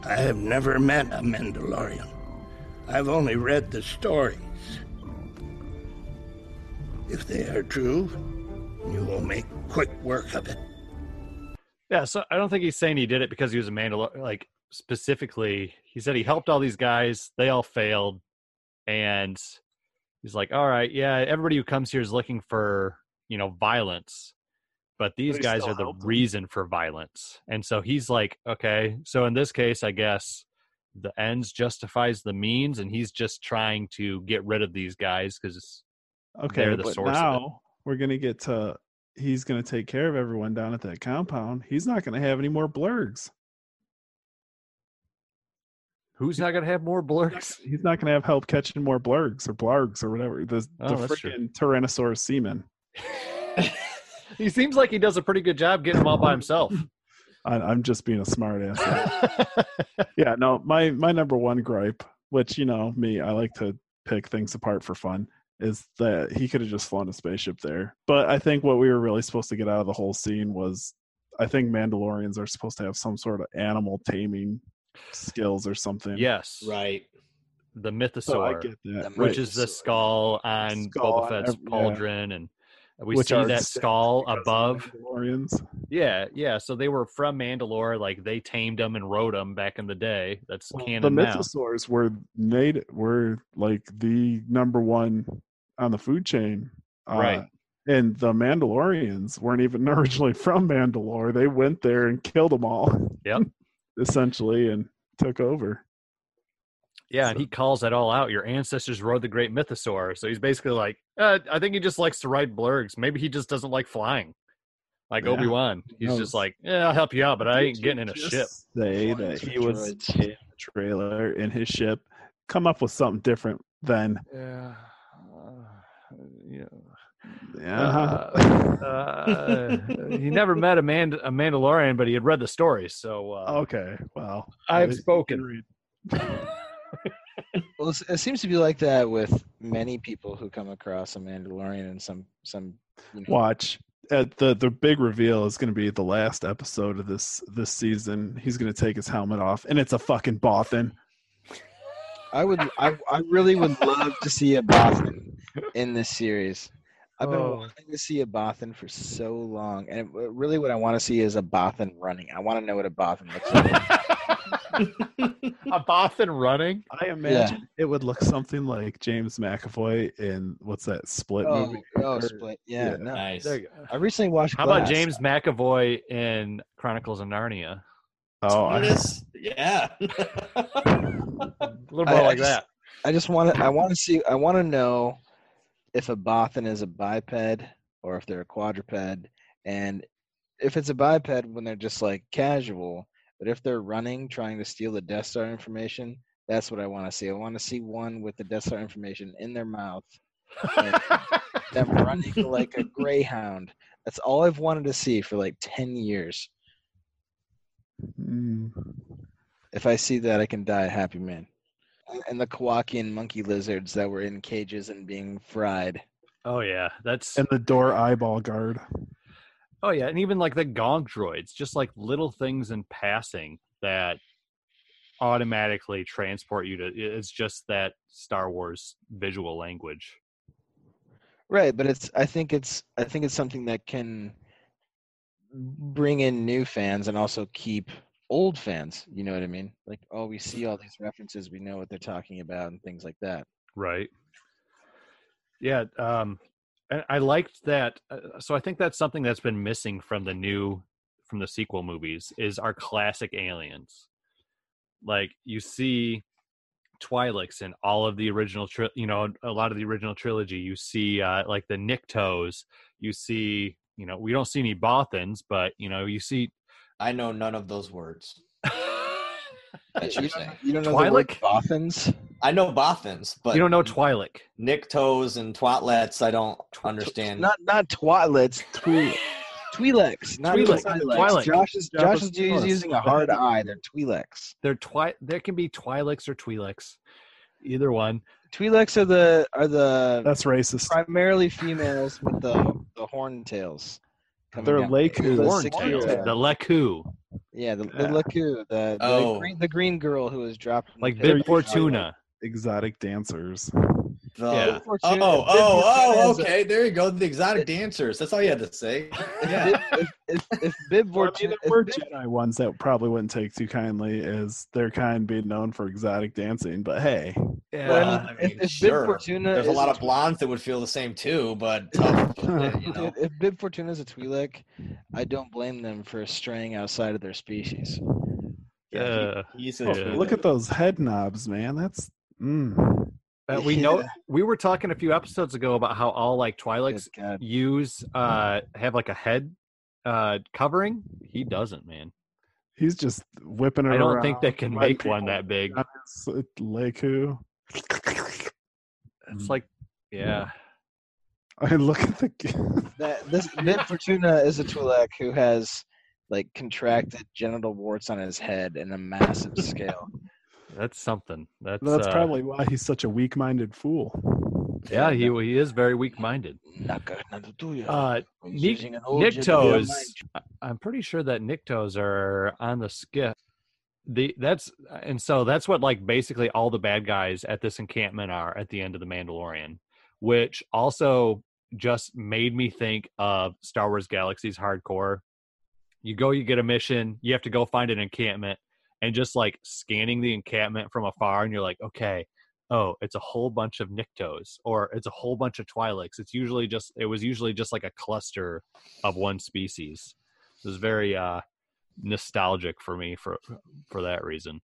I have never met a Mandalorian. I've only read the stories. If they are true, you will make quick work of it. Yeah, so I don't think he's saying he did it because he was a Mandalorian. Like, specifically, he said he helped all these guys. They all failed. And he's like, all right, yeah, everybody who comes here is looking for, you know, violence. But these but guys are the reason them. for violence. And so he's like, okay, so in this case, I guess the ends justifies the means. And he's just trying to get rid of these guys because okay, they're the but source now- of it. We're going to get to, he's going to take care of everyone down at that compound. He's not going to have any more blurgs. Who's not going to have more blurgs? He's not going to have help catching more blurgs or blargs or whatever. The, oh, the freaking Tyrannosaurus semen. He seems like he does a pretty good job getting them all by himself. I, I'm just being a smart ass. Yeah, no, my, my number one gripe, which, you know, me, I like to pick things apart for fun, is that he could have just flown a spaceship there. But I think what we were really supposed to get out of the whole scene was, I think Mandalorians are supposed to have some sort of animal taming skills or something. Yes. Right. The mythosaur, so I get that. The which mythosaur. is the skull on skull Boba Fett's every, pauldron. Yeah. And we which see that skull above. Yeah. Yeah. So they were from Mandalore. Like they tamed them and rode them back in the day. That's well, canon now. The mythosaurs were made, were like the number one on the food chain. Uh, right. And the Mandalorians weren't even originally from Mandalore. They went there and killed them all. Yep. Essentially, and took over. Yeah. So. And he calls that all out. Your ancestors rode the great mythosaur. So he's basically like, uh, I think he just likes to ride blurgs. Maybe he just doesn't like flying. Like yeah. Obi-Wan. He's no. just like, yeah, I'll help you out, but I ain't Did getting in a ship. Say that he was in a trailer in his ship. Come up with something different than. Yeah. Yeah, yeah. Uh, uh, he never met a man, a Mandalorian, but he had read the stories. So uh, okay, well, I've spoken. Well, it seems to be like that with many people who come across a Mandalorian and some some. You know. Watch at the the big reveal is going to be the last episode of this this season. He's going to take his helmet off, and it's a fucking Bothan. I would, I, I really would love to see a Bothan in this series. I've been oh. wanting to see a Bothan for so long, and it, really what I want to see is a Bothan running. I want to know what a Bothan looks like. A Bothan running? I imagine yeah. it would look something like James McAvoy in, what's that, Split oh, movie? Oh, or, Split. Yeah, yeah. No, nice. There you go. I recently watched How Glass. About James McAvoy in Chronicles of Narnia? Oh, I, yeah. A little more I, like I just, that. I just want to, I want to see, I want to know if a Bothan is a biped or if they're a quadruped, and if it's a biped when they're just like casual, but if they're running trying to steal the Death Star information, that's what I want to see. I want to see one with the Death Star information in their mouth, and them running like a greyhound. That's all I've wanted to see for like ten years. Mm. If I see that, I can die a happy man. And the Kowakian monkey lizards that were in cages and being fried. Oh, yeah. That's and the door eyeball guard. Oh, yeah. And even like the gong droids, just like little things in passing that automatically transport you to. It's just that Star Wars visual language. Right, but it's. I think it's. I think it's something that can bring in new fans and also keep old fans. You know what I mean? Like, oh, we see all these references. We know what they're talking about and things like that. Right. Yeah. Um, and I liked that. So I think that's something that's been missing from the new, from the sequel movies, is our classic aliens. Like, you see Twi'leks in all of the original, tri- you know, a lot of the original trilogy. You see, uh, like, the Niktos. You see, you know, we don't see any Bothans, but, you know, you see. I know none of those words. That's you, don't, you don't know Twi'lek? The word Bothans? I know Bothans, but. You don't know Twi'lek. Niktos and Twi'lets, I don't understand. Not not Twi'lets, Twi'leks. Twi'leks, not Twi'leks. Twi'leks. Josh is Josh is using a hard eye. They're Twi'leks. They're twi. There can be Twi'leks or Twi'leks, either one. Twi'leks are the are the. That's racist. Primarily females with the the horn tails. They're Lekku. The, the Lekku. Yeah, the, yeah. the Lekku. The, oh. the green the green girl who was dropped. Like Bib Fortuna. Exotic dancers. The, yeah. oh, oh, oh, okay. There you go. The exotic it, dancers. That's all you had to say. Yeah. If, if, if, if Bib Fortuna, well, I mean, the word Bib, Jedi ones that probably wouldn't take too kindly is their kind being known for exotic dancing. But hey, yeah. Well, I mean, if, if sure. Bib Fortuna, there's is, a lot of blondes that would feel the same too. But tough, you know. if, if Bib Fortuna is a Twi'lek, I don't blame them for straying outside of their species. Yeah. He, oh, look at those head knobs, man. That's. Mm. Uh, we know yeah. we were talking a few episodes ago about how all like Twi'leks use uh have like a head uh covering. He doesn't, man. He's just whipping it around. I don't around. think they can My make people. one that big. It's Lekku. It's like, yeah. I look at the that, this Bib Fortuna is a Twi'lek who has like contracted genital warts on his head in a massive scale. That's something. That's well, that's uh, probably why he's such a weak-minded fool. Yeah, he he is very weak-minded. Uh, Nick, Niktos. I'm pretty sure that Niktos are on the skiff. The that's and so that's what like basically all the bad guys at this encampment are at the end of The Mandalorian, which also just made me think of Star Wars Galaxy's Hardcore. You go, you get a mission. You have to go find an encampment. And just like scanning the encampment from afar, and you're like, okay, oh, it's a whole bunch of Niktos, or it's a whole bunch of Twi'leks. It's usually just, it was usually just like a cluster of one species. It was very uh, nostalgic for me for for that reason.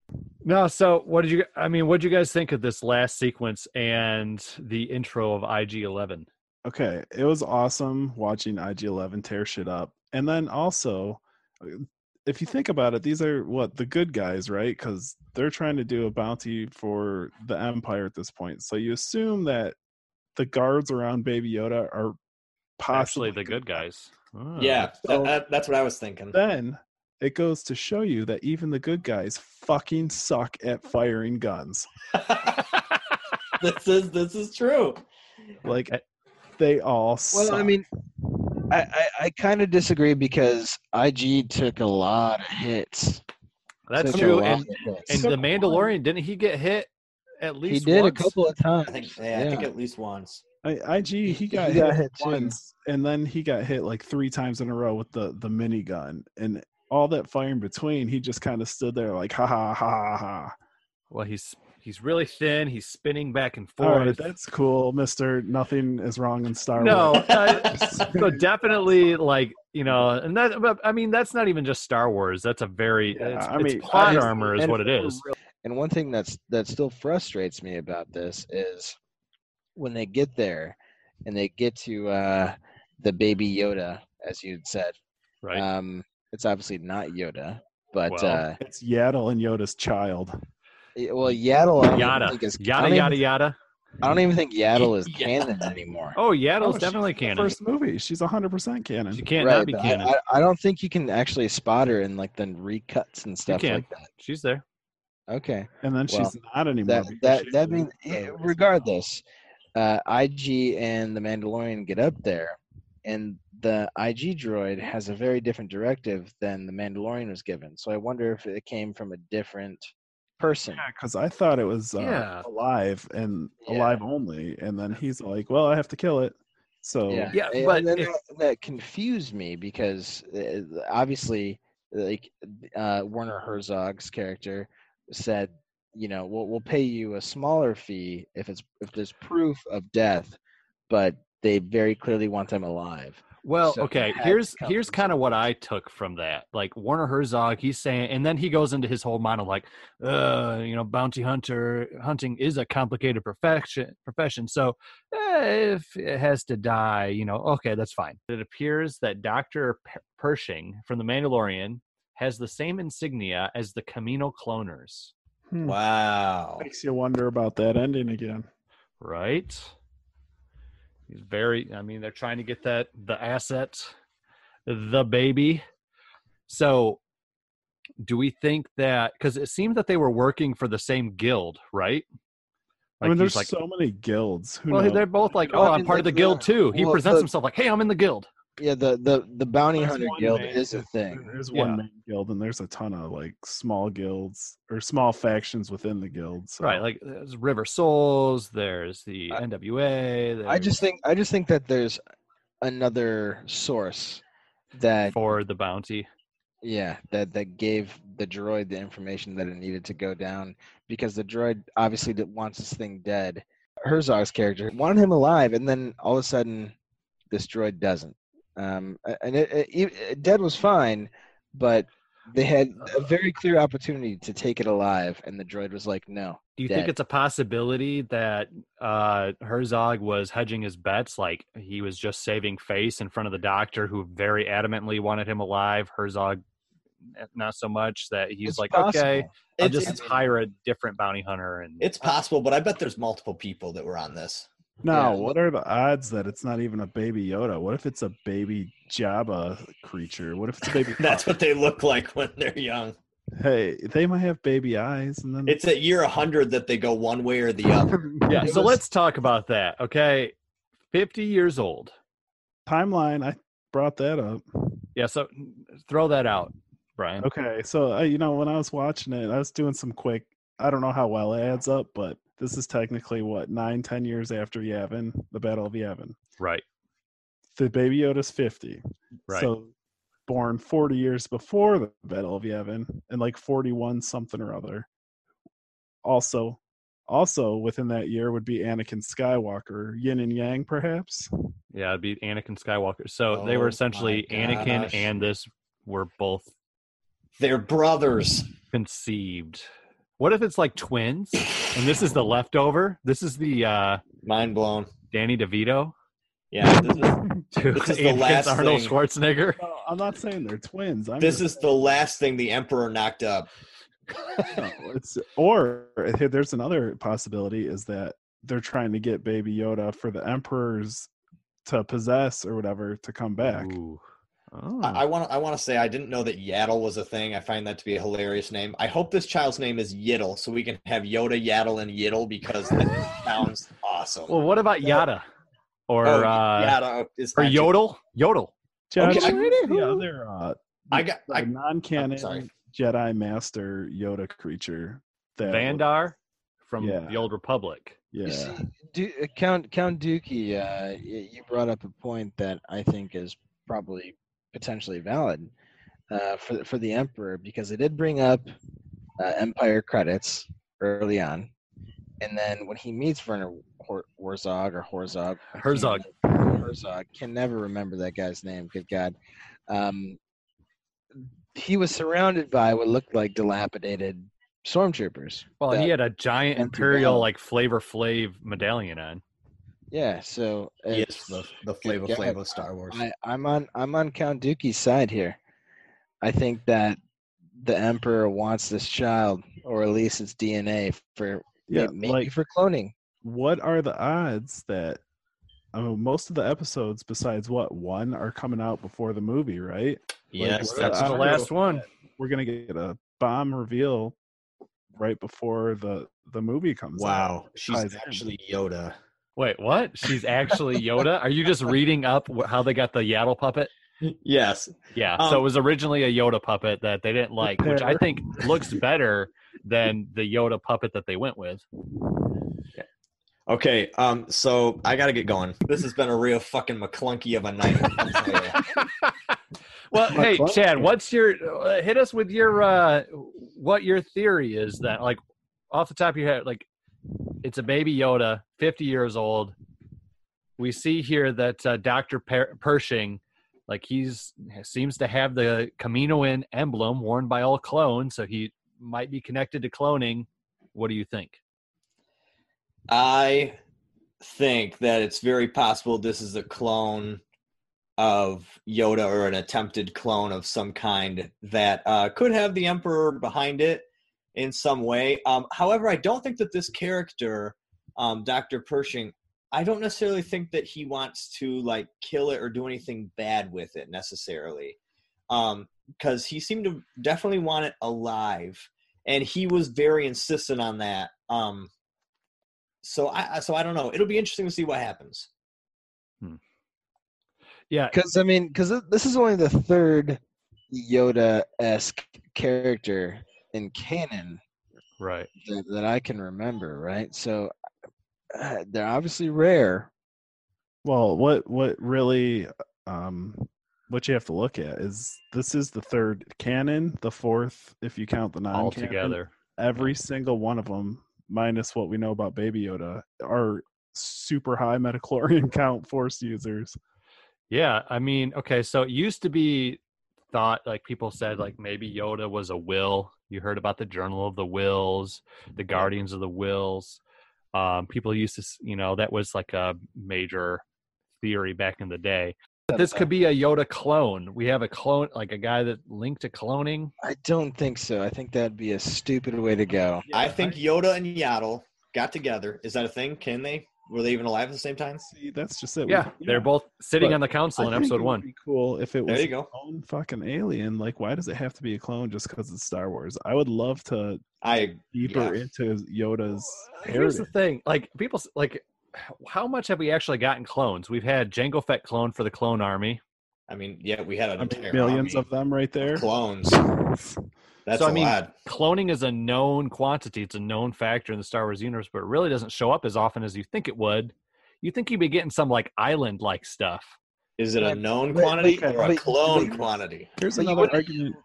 No, so what did you? I mean, what did you guys think of this last sequence and the intro of I G eleven? Okay, it was awesome watching I G eleven tear shit up, and then also. If you think about it, these are what the good guys, right? Because they're trying to do a bounty for the Empire at this point. So you assume that the guards around Baby Yoda are possibly Actually the good guys. Oh. Yeah, so that, that's what I was thinking. Then it goes to show you that even the good guys fucking suck at firing guns. This is this is true. Like they all. Well, suck. I mean. I, I, I kind of disagree because I G took a lot of hits. That's took true. And, and The Mandalorian, didn't he get hit at least once? He did once? a couple of times. I think, yeah, yeah. I think at least once. I, IG, he got, he got hit, hit once, too. And then he got hit like three times in a row with the, the minigun. And all that fire in between, he just kind of stood there like, ha, ha, ha, ha, ha. Well, he's... He's really thin. He's spinning back and forth. All right, that's cool, Mister Nothing is wrong in Star Wars. No, uh, so definitely, like you know, and that. But, I mean, that's not even just Star Wars. That's a very yeah, it's, I it's mean, plot I, armor is what it is. And one thing that's that still frustrates me about this is when they get there and they get to uh, the Baby Yoda, as you'd said. Right. Um, it's obviously not Yoda, but well, uh, it's Yaddle and Yoda's child. Well, Yaddle, I don't yada. think is yada, yada, even, yada. I don't even think Yaddle is canon anymore. Oh, Yaddle's oh, definitely canon. First movie, she's one hundred percent canon. She can't right, not be canon. I, I don't think you can actually spot her in like the recuts and stuff you can. like that. She's there. Okay. And then well, she's not anymore. That that, that means, yeah, regardless, uh, I G and the Mandalorian get up there, and the I G droid has a very different directive than the Mandalorian was given. So I wonder if it came from a different person. Yeah, because I thought it was uh, yeah. alive and yeah. alive only, and then he's like, "Well, I have to kill it." So yeah, yeah but and then if, that, that confused me because obviously, like uh, Werner Herzog's character said, "You know, we'll we'll pay you a smaller fee if it's if there's proof of death," but they very clearly want them alive. Well, so okay, here's here's kind of what I took from that. Like Werner Herzog, he's saying, and then he goes into his whole monologue, like, uh, you know, bounty hunter hunting is a complicated profession. Profession, so eh, if it has to die, you know, okay, that's fine. It appears that Doctor Pershing from The Mandalorian has the same insignia as the Camino cloners. Hmm. Wow, makes you wonder about that ending again, right? He's very, I mean, they're trying to get that, the asset, the baby. So do we think that, because it seemed that they were working for the same guild, right? Like I mean, there's like, so many guilds. Who well, knows? They're both like, oh, I'm part of the guild too. He well, presents the, himself like, hey, I'm in the guild. Yeah, the, the, the bounty there's hunter guild main, is a thing. There's one yeah. main guild, and there's a ton of like small guilds or small factions within the guilds. So. Right, like there's River Souls, there's the I, N W A. There's... I just think I just think that there's another source that for the bounty. Yeah, that that gave the droid the information that it needed to go down because the droid obviously wants this thing dead. Herzog's character wanted him alive, and then all of a sudden, this droid doesn't. Um, and it, it, it, dead was fine, but they had a very clear opportunity to take it alive, and the droid was like, no. Do you dead. think it's a possibility that uh, Herzog was hedging his bets, like he was just saving face in front of the doctor who very adamantly wanted him alive, Herzog not so much, that he's it's like, possible. okay, I'll it's, just it's, hire a different bounty hunter. And it's possible, but I bet there's multiple people that were on this. No, yeah. What are the odds that it's not even a baby Yoda? What if it's a baby Jabba creature? What if it's a baby... That's what they look like when they're young. Hey, they might have baby eyes. And then it's at year one hundred that they go one way or the other. yeah, so let's talk about that, okay? fifty years old. Timeline, I brought that up. Yeah, so throw that out, Brian. Okay, so, uh, you know, when I was watching it, I was doing some quick... I don't know how well it adds up, but... This is technically, what, nine, ten years after Yavin, the Battle of Yavin. Right. The baby Yoda's fifty. Right. So born forty years before the Battle of Yavin, and like forty-one something or other. Also, also within that year would be Anakin Skywalker. Yin and Yang, perhaps? Yeah, it'd be Anakin Skywalker. So oh, they were essentially Anakin and this were both... They're brothers. Conceived. What if it's like twins, and this is the leftover? This is the uh, mind blown. Danny DeVito. Yeah, this is, to this is the last Arnold thing. Schwarzenegger. No, I'm not saying they're twins. I'm this just... is the last thing the Emperor knocked up. No, it's, or there's another possibility is that they're trying to get Baby Yoda for the Emperors to possess or whatever to come back. Ooh. Oh. I want. I want to say I didn't know that Yaddle was a thing. I find that to be a hilarious name. I hope this child's name is Yiddle, so we can have Yoda, Yaddle, and Yiddle because that sounds awesome. Well, what about Yada or oh, uh, Yada is or Yodel? Too. Yodel. Okay, I, the other, uh, I got a non-canon Jedi Master Yoda creature. That Vandar was, from yeah. the Old Republic. Yeah. See, do, uh, Count Count Dooku. Uh, you brought up a point that I think is probably. Potentially valid uh, for for the Emperor because they did bring up uh, Empire credits early on, and then when he meets Werner Hor- Herzog or Herzog, Herzog, Herzog can never remember that guy's name. Good God, um, he was surrounded by what looked like dilapidated stormtroopers. Well, he had a giant Imperial like Flavor Flav medallion on. Yeah, so yes, the the flavor yeah, flavor of Star Wars. I, I'm on I'm on Count Dooku's side here. I think that the Emperor wants this child, or at least its D N A for yeah, maybe like, for cloning. What are the odds that I mean, most of the episodes, besides what one, are coming out before the movie, right? Yes, like, that's the last one. We're gonna get a bomb reveal right before the the movie comes wow, out. Wow, she's actually Yoda. Wait, what? She's actually Yoda? Are you just reading up how they got the Yaddle puppet? Yes. Yeah, um, so it was originally a Yoda puppet that they didn't like, which I think looks better than the Yoda puppet that they went with. Okay, um, so I gotta get going. This has been a real fucking McClunky of a night. Well, hey, Chad, what's your uh, hit us with your uh, what your theory is that, like, off the top of your head, like, it's a baby Yoda, fifty years old. We see here that uh, Doctor Per- Pershing, like, he's seems to have the Kaminoan emblem worn by all clones, so he might be connected to cloning. What do you think? I think that it's very possible this is a clone of Yoda or an attempted clone of some kind that uh, could have the Emperor behind it in some way. Um, however, I don't think that this character, um, Doctor Pershing, I don't necessarily think that he wants to, like, kill it or do anything bad with it necessarily, um, because he seemed to definitely want it alive, and he was very insistent on that. Um, So I so I don't know. It'll be interesting to see what happens. Hmm. Yeah, because I mean, because this is only the third Yoda-esque character in canon, right? That, that I can remember, right? So uh, they're obviously rare. Well, what what really, um, what you have to look at is this is the third canon, the fourth if you count the non-canon. All together, every single one of them, minus what we know about Baby Yoda, are super high midichlorian count Force users. Yeah, I mean, okay, so it used to be thought, like, people said, like, maybe Yoda was a will. You heard about the Journal of the Wills, the Guardians of the Wills. Um, people used to, you know, that was like a major theory back in the day. This could be a Yoda clone. We have a clone, like a guy that linked to cloning. I don't think so. I think that'd be a stupid way to go. I think Yoda and Yaddle got together. Is that a thing? Can they? Were they even alive at the same time? See, that's just it. Yeah, we, they're know. both sitting but on the council I in episode one. It would be cool if it was a clone fucking alien. Like, why does it have to be a clone just because it's Star Wars? I would love to I deeper yeah. into Yoda's heritage. Here's the thing. Like, people, like, how much have we actually gotten clones? We've had Jango Fett clone for the Clone Army. I mean, yeah, we had an entire millions of them right there. Clones. That's so, I mean, a lot. Cloning is a known quantity. It's a known factor in the Star Wars universe, but it really doesn't show up as often as you think it would. You think you'd be getting some, like, island-like stuff. Is it a known but, quantity but, or but, a clone but, quantity? Here's but another you argument.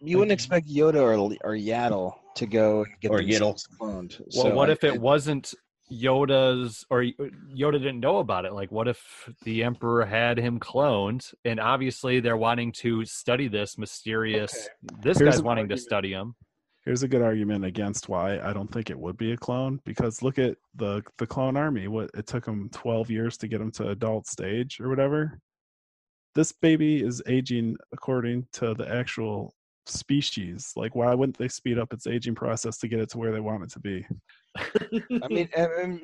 You wouldn't expect Yoda or or Yaddle to go and get or themselves cloned. Well, so, what like, if it wasn't Yoda's, or Yoda didn't know about it? Like, what if the Emperor had him cloned? And obviously they're wanting to study this mysterious okay. this here's guy's wanting argument. to study him. Here's a good argument against why I don't think it would be a clone, because look at the the Clone Army. What it took them twelve years to get them to adult stage or whatever. This baby is aging according to the actual species. Like, why wouldn't they speed up its aging process to get it to where they want it to be? I mean,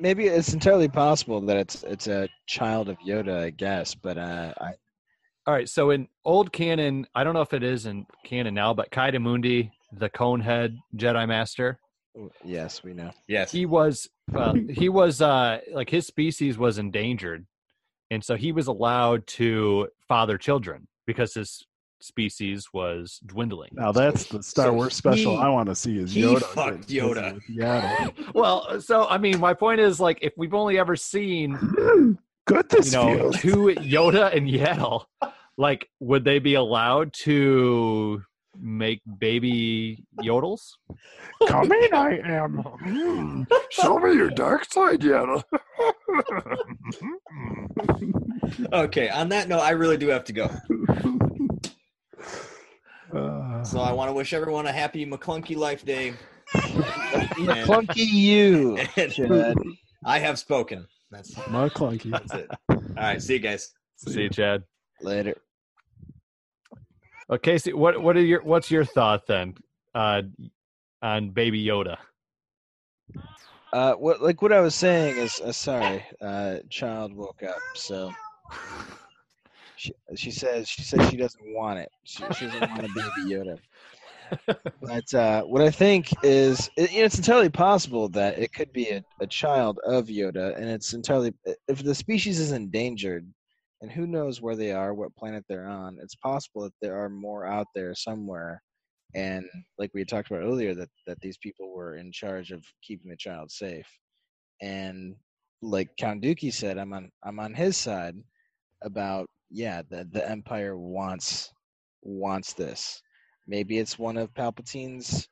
maybe it's entirely possible that it's it's a child of Yoda, I guess. But uh, I... all right. So in old canon, I don't know if it is in canon now, but Kaida Mundi, the Conehead Jedi Master. Yes, we know. Yes, he was. Uh, he was uh, like his species was endangered, and so he was allowed to father children because his species was dwindling. Now that's the Star so Wars special he, I want to see is Yoda. He fucked Yoda. Yoda. Well, so I mean, my point is, like, if we've only ever seen Good this you know, feels. two Yoda and Yaddle, like, would they be allowed to make baby Yodels? Come in, I am. Mm. Show me your dark side, Yaddle. Okay, on that note, I really do have to go. Uh, so I want to wish everyone a happy McClunky Life Day. McClunky you. Chad. I have spoken. That's McClunky. That's it. All right. See you guys. See, see you, Chad. Later. Okay. So what what are your what's your thought then uh, on Baby Yoda? Uh, what like what I was saying is uh, sorry, uh, child woke up so. She, she says she says she doesn't want it. She, she doesn't want a baby Yoda. But uh, what I think is, it, you know, it's entirely possible that it could be a, a child of Yoda, and it's entirely if the species is endangered, and who knows where they are, what planet they're on. It's possible that there are more out there somewhere And like we had talked about earlier, that, that these people were in charge of keeping the child safe. And like Count Dooku said, I'm on I'm on his side about, yeah, the, the Empire wants wants this. Maybe it's one of Palpatine's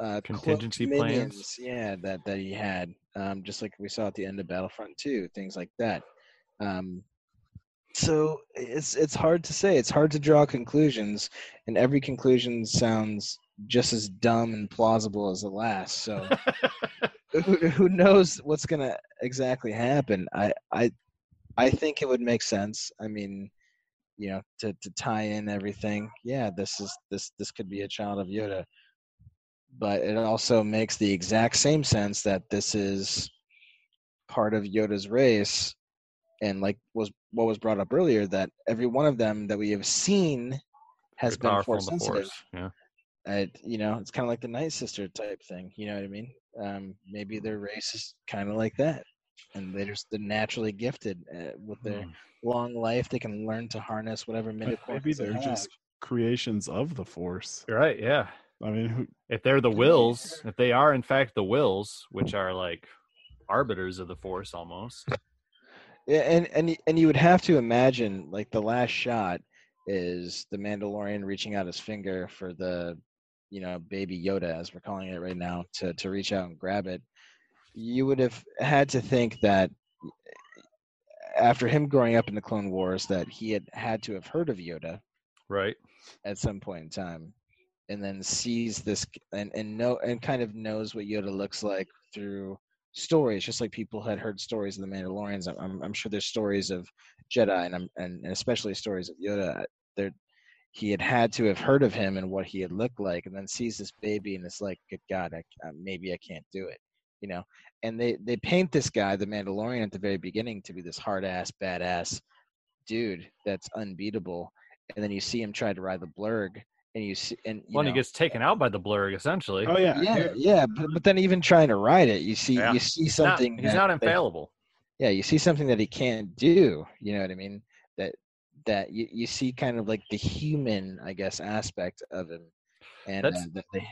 uh, contingency plans. Yeah, that, that he had. Um, just like we saw at the end of Battlefront two, things like that. Um, so it's it's hard to say. It's hard to draw conclusions, and every conclusion sounds just as dumb and plausible as the last. So who, who knows what's going to exactly happen? I, I I think it would make sense. I mean, you know, to, to tie in everything. Yeah, this is this this could be a child of Yoda. But it also makes the exact same sense that this is part of Yoda's race, and like was what was brought up earlier, that every one of them that we have seen has They're been force sensitive. Yeah. Uh, you know, it's kind of like the Night Sister type thing. You know what I mean? Um, maybe their race is kind of like that, and they just they're naturally gifted uh, with their mm. long life. They can learn to harness whatever midichlorians they have. Maybe they're just creations of the Force. Right? Yeah. I mean, who, if they're the wills, if they are in fact the wills, which are like arbiters of the Force almost. Yeah, and and and you would have to imagine like the last shot is the Mandalorian reaching out his finger for the, you know, baby Yoda as we're calling it right now to to reach out and grab it. You would have had to think that after him growing up in the Clone Wars, that he had had to have heard of Yoda, right, at some point in time. And then sees this and, and know and kind of knows what Yoda looks like through stories, just like people had heard stories of the Mandalorians. I'm I'm sure there's stories of Jedi and and especially stories of Yoda. There, he had had to have heard of him and what he had looked like, and then sees this baby and it's like, good God, I, maybe I can't do it, you know. And they they paint this guy, the Mandalorian, at the very beginning to be this hard ass, badass dude that's unbeatable, and then you see him try to ride the blurg. And you see, and you well, know, he gets taken out by the blurg, essentially. Oh yeah, yeah, yeah. But, but then even trying to ride it, you see, yeah. you see he's something. Not, he's not infallible. That, yeah, you see something that he can't do. You know what I mean? That that you, you see kind of like the human, I guess, aspect of him. And that's, uh, that they,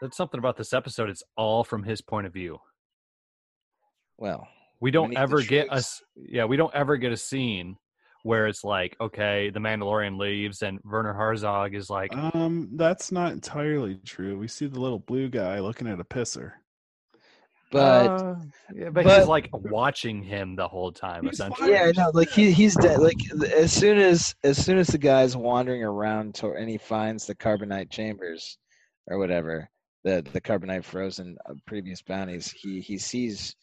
that's something about this episode. It's all from his point of view. Well, we don't ever get us. Yeah, we don't ever get a scene where it's like, okay, the Mandalorian leaves and Werner Herzog is like... Um, that's not entirely true. We see the little blue guy looking at a pisser. But... Uh, yeah, but, but he's like watching him the whole time, essentially. Yeah, no, like he, he's dead. Like as soon as as soon as the guy's wandering around to, and he finds the carbonite chambers or whatever, the, the carbonite frozen previous bounties, he, he sees...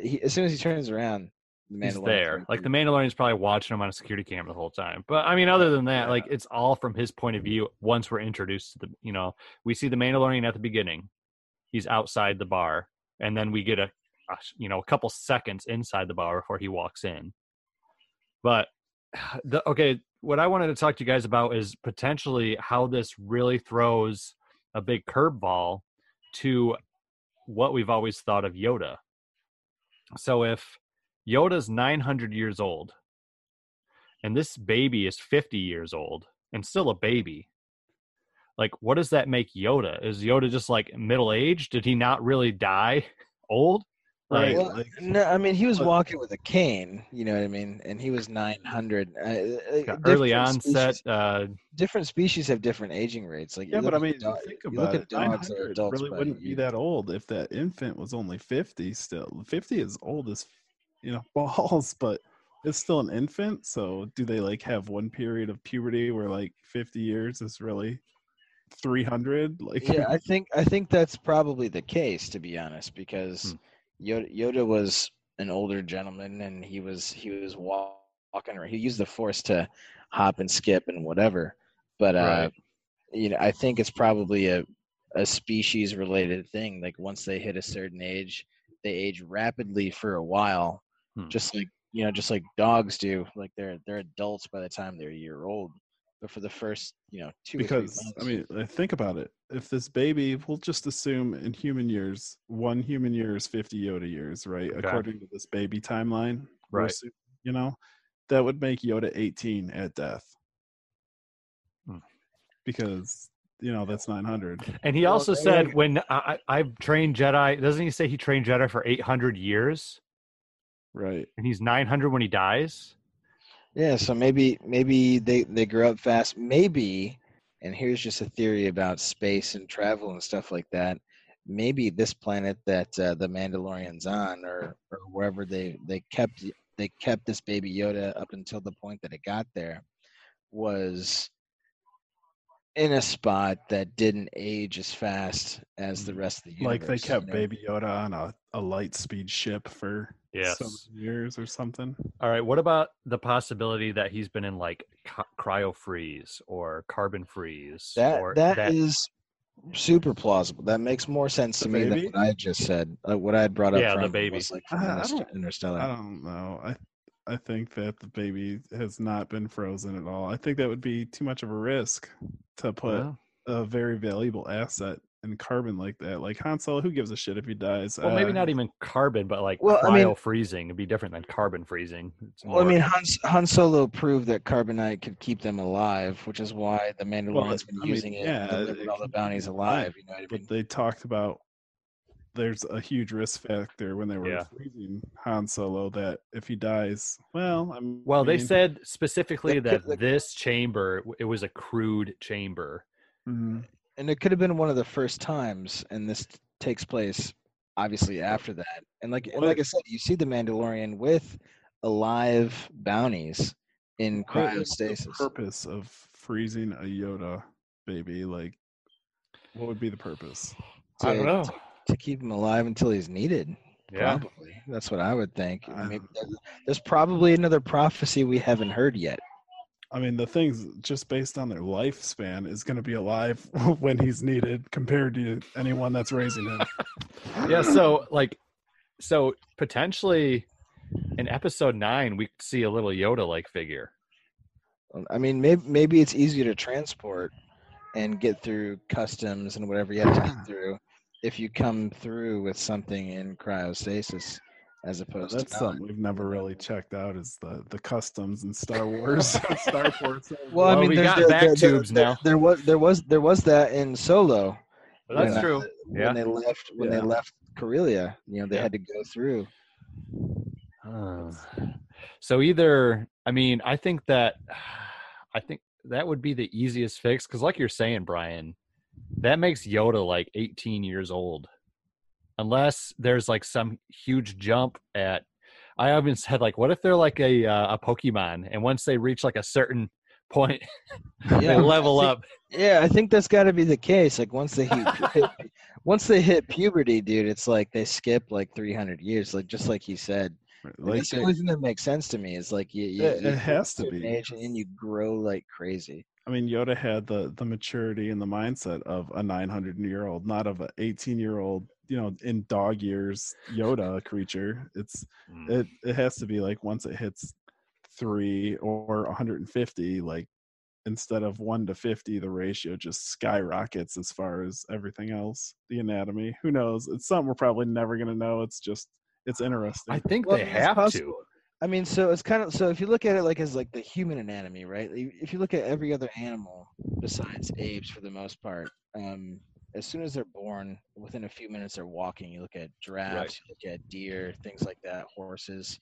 He, as soon as he turns around, the he's there. Like the Mandalorian's probably watching him on a security camera the whole time. But I mean, other than that, like it's all from his point of view. Once we're introduced to the, you know, we see the Mandalorian at the beginning. He's outside the bar, and then we get a, a you know, a couple seconds inside the bar before he walks in. But the, okay, what I wanted to talk to you guys about is potentially how this really throws a big curveball to what we've always thought of Yoda. So if Yoda's nine hundred years old, and this baby is fifty years old and still a baby. Like, what does that make Yoda? Is Yoda just like middle-aged? Did he not really die old? Like, well, like, no, I mean, he was walking with a cane, you know what I mean? And he was nine hundred. Uh, early onset. Species, uh, different species have different aging rates. Like, yeah, but I mean, dog, think about it. nine hundred really wouldn't be that old if that infant was only fifty still. fifty is old as you know, balls, but it's still an infant. So do they like have one period of puberty where like fifty years is really three hundred? Like, yeah, I think I think that's probably the case, to be honest, because hmm. Yoda, Yoda was an older gentleman, and he was he was walking around. He used the Force to hop and skip and whatever. But right. uh, you know, I think it's probably a a species related thing. Like once they hit a certain age, they age rapidly for a while. Just like, you know, just like dogs do, like they're they're adults by the time they're a year old. But for the first, you know, two because or three months, I mean, think about it. If this baby, we'll just assume in human years, one human year is fifty Yoda years, right? Okay. According to this baby timeline, right? Assuming, you know, that would make Yoda eighteen at death. Hmm. Because you know, that's nine hundred. And he also well, said, when I, I've trained Jedi, doesn't he say he trained Jedi for eight hundred years? Right. And he's nine hundred when he dies. Yeah. So maybe, maybe they, they grew up fast. Maybe, and here's just a theory about space and travel and stuff like that. Maybe this planet that uh, the Mandalorian's on, or, or wherever they, they kept, they kept this baby Yoda up until the point that it got there, was in a spot that didn't age as fast as the rest of the universe. Like they kept you know? Baby Yoda on a, a light speed ship for yes. some years or something. All right. What about the possibility that he's been in like cryo freeze or carbon freeze? That, or that, that is super plausible. That makes more sense the to baby? me than what I just said. Like what I had brought up yeah, from the baby. Was like I, I Interstellar. I don't know. I I think that the baby has not been frozen at all. I think that would be too much of a risk to put wow. a very valuable asset in carbon like that. Like Han Solo, who gives a shit if he dies? Well, uh, maybe not even carbon, but like well, cryo I mean, freezing would be different than carbon freezing. It's more... Well, I mean, Han, Han Solo proved that carbonite could keep them alive, which is why the Mandalorian's well, been I using mean, it yeah, to deliver all the bounties alive. You know what I mean? But they talked about there's a huge risk factor when they were yeah. freezing Han Solo that if he dies, well, I'm well, they mean, said specifically that, that this chamber, it was a crude chamber. Mm-hmm. And it could have been one of the first times, and this takes place obviously after that. And like, and like I said, you see the Mandalorian with alive bounties in cryostasis. What is the purpose of freezing a Yoda baby? Like, what would be the purpose? To, I don't know. To, to keep him alive until he's needed. Yeah. Probably. That's what I would think. I mean, there's probably another prophecy we haven't heard yet. I mean, the thing's just based on their lifespan is going to be alive when he's needed compared to anyone that's raising him. yeah. So like, so potentially in episode nine, we see a little Yoda like figure. I mean, maybe, maybe it's easier to transport and get through customs and whatever you have to get through. If you come through with something in cryostasis, as opposed that's to that's something we've never really checked out is the, the customs in Star Wars. Starports. Well, I mean, well, we got there, back there, tubes there, now. There, there was there was there was that in Solo. Well, that's when, true. When yeah. they left when yeah. they left Corellia, you know, they yeah. had to go through. Uh, so either, I mean, I think that I think that would be the easiest fix because, like you're saying, Brian. That makes Yoda like eighteen years old. Unless there's like some huge jump at, I even said like, what if they're like a uh, a Pokemon and once they reach like a certain point, yeah, they level think, up. Yeah, I think that's got to be the case. Like once they hit, hit, once they hit puberty, dude, it's like they skip like three hundred years. Like just like he said. Like that's the only thing that makes sense to me is like you, you, it, you it has to be, and you grow like crazy. I mean, Yoda had the, the maturity and the mindset of a nine hundred year old, not of an eighteen year old, you know, in dog years Yoda creature. It's mm. it it has to be like once it hits three or one hundred fifty, like instead of one to fifty, the ratio just skyrockets as far as everything else, the anatomy. Who knows? It's something we're probably never gonna know. It's just it's interesting. I think well, they have to. I mean, so it's kind of so if you look at it like as like the human anatomy, right? If you look at every other animal besides apes, for the most part, um, as soon as they're born, within a few minutes they're walking. You look at giraffes, right. You look at deer, things like that, horses.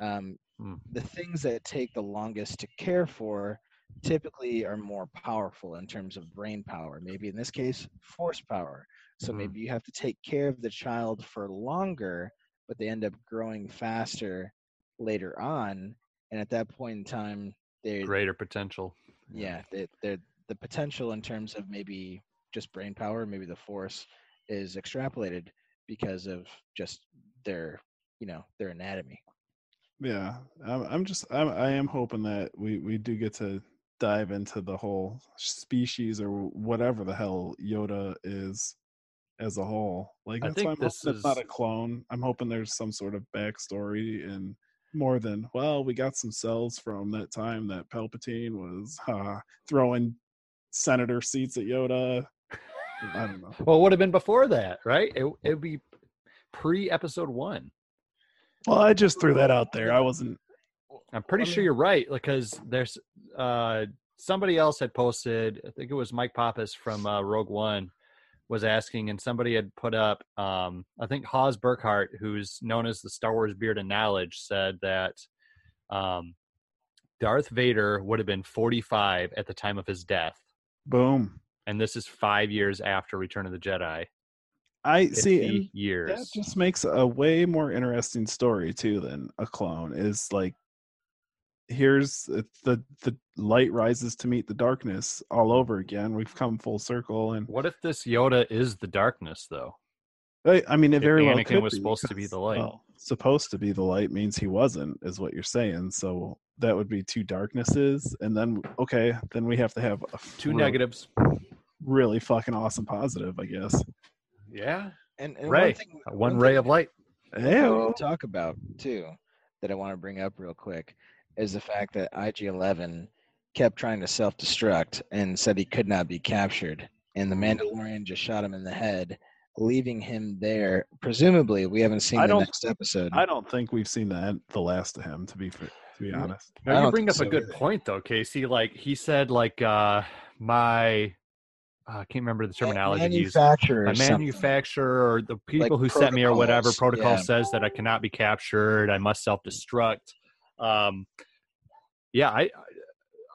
Um, hmm. The things that take the longest to care for typically are more powerful in terms of brain power. Maybe in this case, force power. So hmm. maybe you have to take care of the child for longer, but they end up growing faster later on, and at that point in time they greater potential yeah they, they're the potential in terms of maybe just brain power, maybe the force is extrapolated because of just their you know their anatomy. Yeah, i'm, I'm just I'm, i am hoping that we we do get to dive into the whole species or whatever the hell Yoda is as a whole. Like that's why I'm hoping it's not a clone. I'm hoping there's some sort of backstory and more than, well, we got some cells from that time that Palpatine was uh, throwing senator seats at Yoda. I don't know. Well, it would have been before that, right? It would be pre-episode one. Well, I just threw that out there. I wasn't... I'm pretty I mean, sure you're right, because there's uh, somebody else had posted, I think it was Mike Pappas from uh, Rogue One was asking, and somebody had put up, um, I think Haas Burkhart, who's known as the Star Wars Beard of Knowledge, said that um, Darth Vader would have been forty-five at the time of his death. Boom. And this is five years after Return of the Jedi. I see years. That just makes a way more interesting story too than a clone is like, here's the the light rises to meet the darkness all over again. We've come full circle. And what if this Yoda is the darkness though? I, I mean, it if very Anakin well could was be, supposed because, to be the light. Well, supposed to be the light means he wasn't, is what you're saying. So that would be two darknesses, and then okay, then we have to have a two real, negatives. Really fucking awesome positive, I guess. Yeah, and, and ray. One, thing, one, one ray thing, of light. We'll talk about too that I want to bring up real quick is the fact that I G eleven kept trying to self-destruct and said he could not be captured, and the Mandalorian just shot him in the head, leaving him there. Presumably, we haven't seen I the next episode. I don't think we've seen the the last of him. To be to be honest, now, you bring up so a good either. point though, Casey. Like he said, like uh, my. I can't remember the terminology. Manufacturer, used. My manufacturer, or the people like who sent me, or whatever protocol yeah. says that I cannot be captured. I must self-destruct. Um, yeah, I,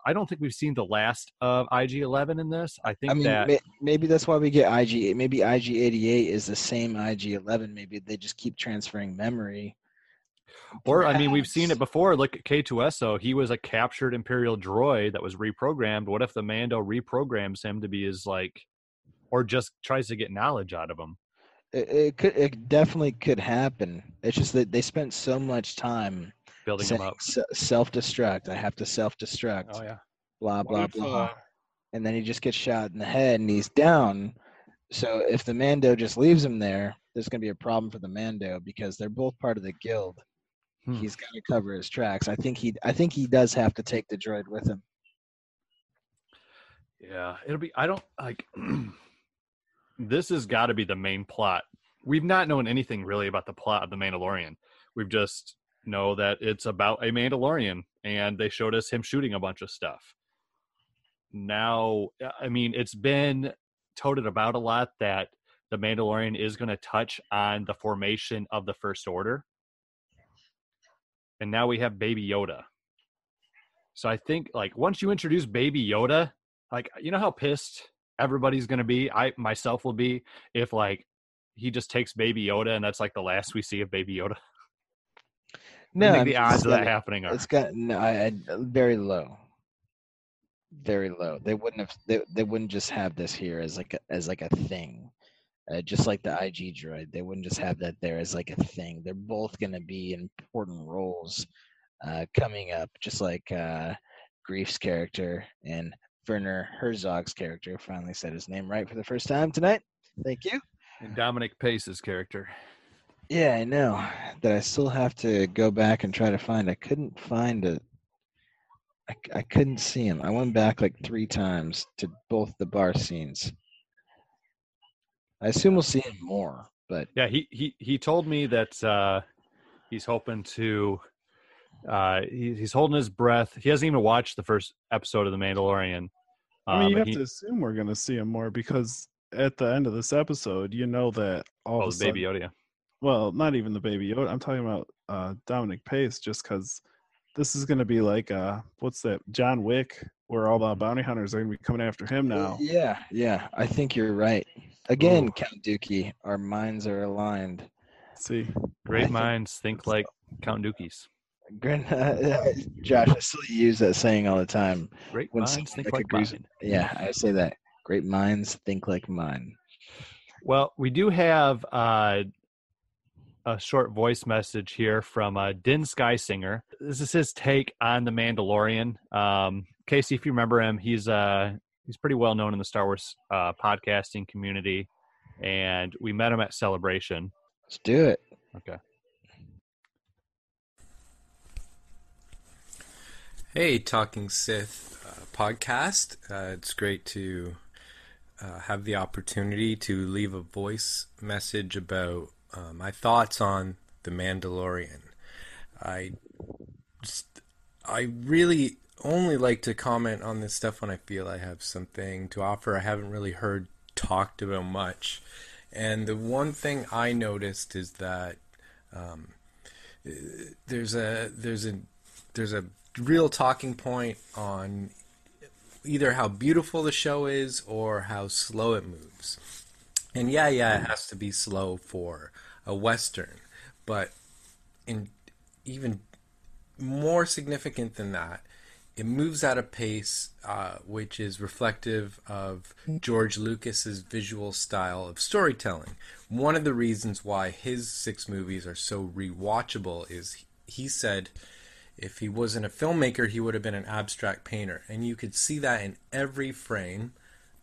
I don't think we've seen the last of I G eleven in this. I think I mean, that may, maybe that's why we get I G. Maybe I G eighty-eight is the same I G eleven. Maybe they just keep transferring memory. Or Perhaps. I mean, we've seen it before. Look at K two S O. He was a captured Imperial droid that was reprogrammed. What if the Mando reprograms him to be his like, or just tries to get knowledge out of him? It, it could. It definitely could happen. It's just that they spent so much time building saying, him up. Self-destruct. I have to self-destruct. Oh yeah. Blah blah what blah. If, uh... And then he just gets shot in the head, and he's down. So if the Mando just leaves him there, there's going to be a problem for the Mando because they're both part of the guild. Hmm. He's got to cover his tracks. I think he. I think he does have to take the droid with him. Yeah, it'll be. I don't like. This has got to be the main plot. We've not known anything really about the plot of The Mandalorian. We've just know that it's about a Mandalorian, and they showed us him shooting a bunch of stuff. Now, I mean, it's been toted about a lot that the Mandalorian is going to touch on the formation of the First Order. And now we have Baby Yoda. So I think, like, once you introduce Baby Yoda, like, you know how pissed everybody's going to be? I, myself, will be if, like, he just takes Baby Yoda and that's, like, the last we see of Baby Yoda. No. I think the odds of that happening are. It's got no, I, I, very low. Very low. They wouldn't have, they, they wouldn't just have this here as, like, a, as, like, a thing. Uh, just like the I G droid, they wouldn't just have that there as like a thing. They're both going to be important roles uh, coming up, just like uh, Grief's character and Werner Herzog's character. Finally said his name right for the first time tonight. Thank you. And Dominic Pace's character. Yeah, I know. That I still have to go back and try to find. I couldn't find a... I, I couldn't see him. I went back like three times to both the bar scenes. I assume we'll see him more, but yeah, he he, he told me that uh, he's hoping to. Uh, he, he's holding his breath. He hasn't even watched the first episode of The Mandalorian. Um, I mean, you have he, to assume we're going to see him more because at the end of this episode, you know that all oh, of the Baby Yoda. Yeah. Well, not even the Baby Yoda. I'm talking about uh, Dominic Pace, just because this is going to be like uh, what's that? John Wick, where all the bounty hunters are going to be coming after him now. Yeah, yeah. I think you're right. Again, Ooh. Count Dooku, our minds are aligned. See, great think, minds think like Count Dooku's. Josh, I still use that saying all the time. Great when minds think like, like mine. Reason, yeah, I say that. Great minds think like mine. Well, we do have uh, a short voice message here from uh, Din Skysinger. This is his take on The Mandalorian. Um, Casey, if you remember him, he's a... Uh, He's pretty well known in the Star Wars uh, podcasting community, and we met him at Celebration. Let's do it. Okay. Hey, Talking Sith uh, podcast. Uh, it's great to uh, have the opportunity to leave a voice message about uh, my thoughts on The Mandalorian. I just, I really only like to comment on this stuff when I feel I have something to offer. I haven't really heard talked about much. And the one thing I noticed is that um, there's a there's a there's a real talking point on either how beautiful the show is or how slow it moves. And yeah, yeah, it has to be slow for a Western, but in even more significant than that, it moves at a pace uh, which is reflective of George Lucas's visual style of storytelling. One of the reasons why his six movies are so rewatchable is he said if he wasn't a filmmaker, he would have been an abstract painter. And you could see that in every frame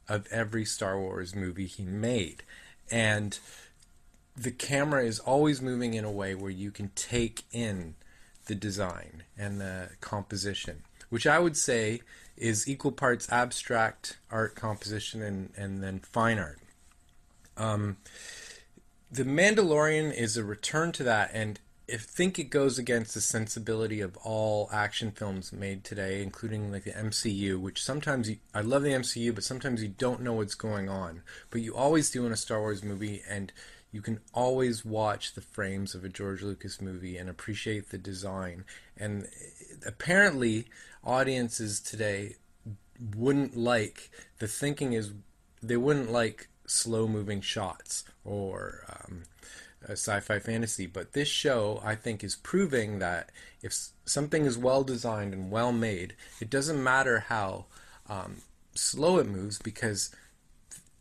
of every Star Wars movie he made. And the camera is always moving in a way where you can take in the design and the composition, which I would say is equal parts abstract art composition and, and then fine art. Um, The Mandalorian is a return to that, and I think it goes against the sensibility of all action films made today, including like the M C U, which sometimes, you, I love the M C U, but sometimes you don't know what's going on. But you always do in a Star Wars movie, and you can always watch the frames of a George Lucas movie and appreciate the design. And apparently, audiences today wouldn't like, the thinking is, they wouldn't like slow-moving shots or um, a sci-fi fantasy. But this show, I think, is proving that if something is well-designed and well-made, it doesn't matter how um, slow it moves, because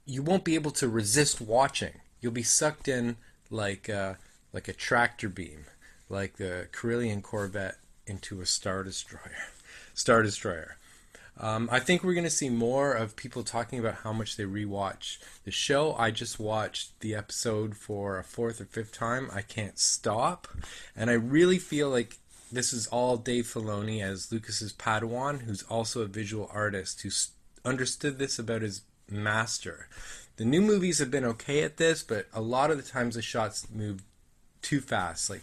you won't be able to resist watching. You'll be sucked in like a, like a tractor beam, like the Carillion Corvette into a Star Destroyer. Star Destroyer. Um, I think we're going to see more of people talking about how much they rewatch the show. I just watched the episode for a fourth or fifth time. I can't stop. And I really feel like this is all Dave Filoni as Lucas's Padawan, who's also a visual artist, who understood this about his master. The new movies have been okay at this, but a lot of the times the shots move too fast. Like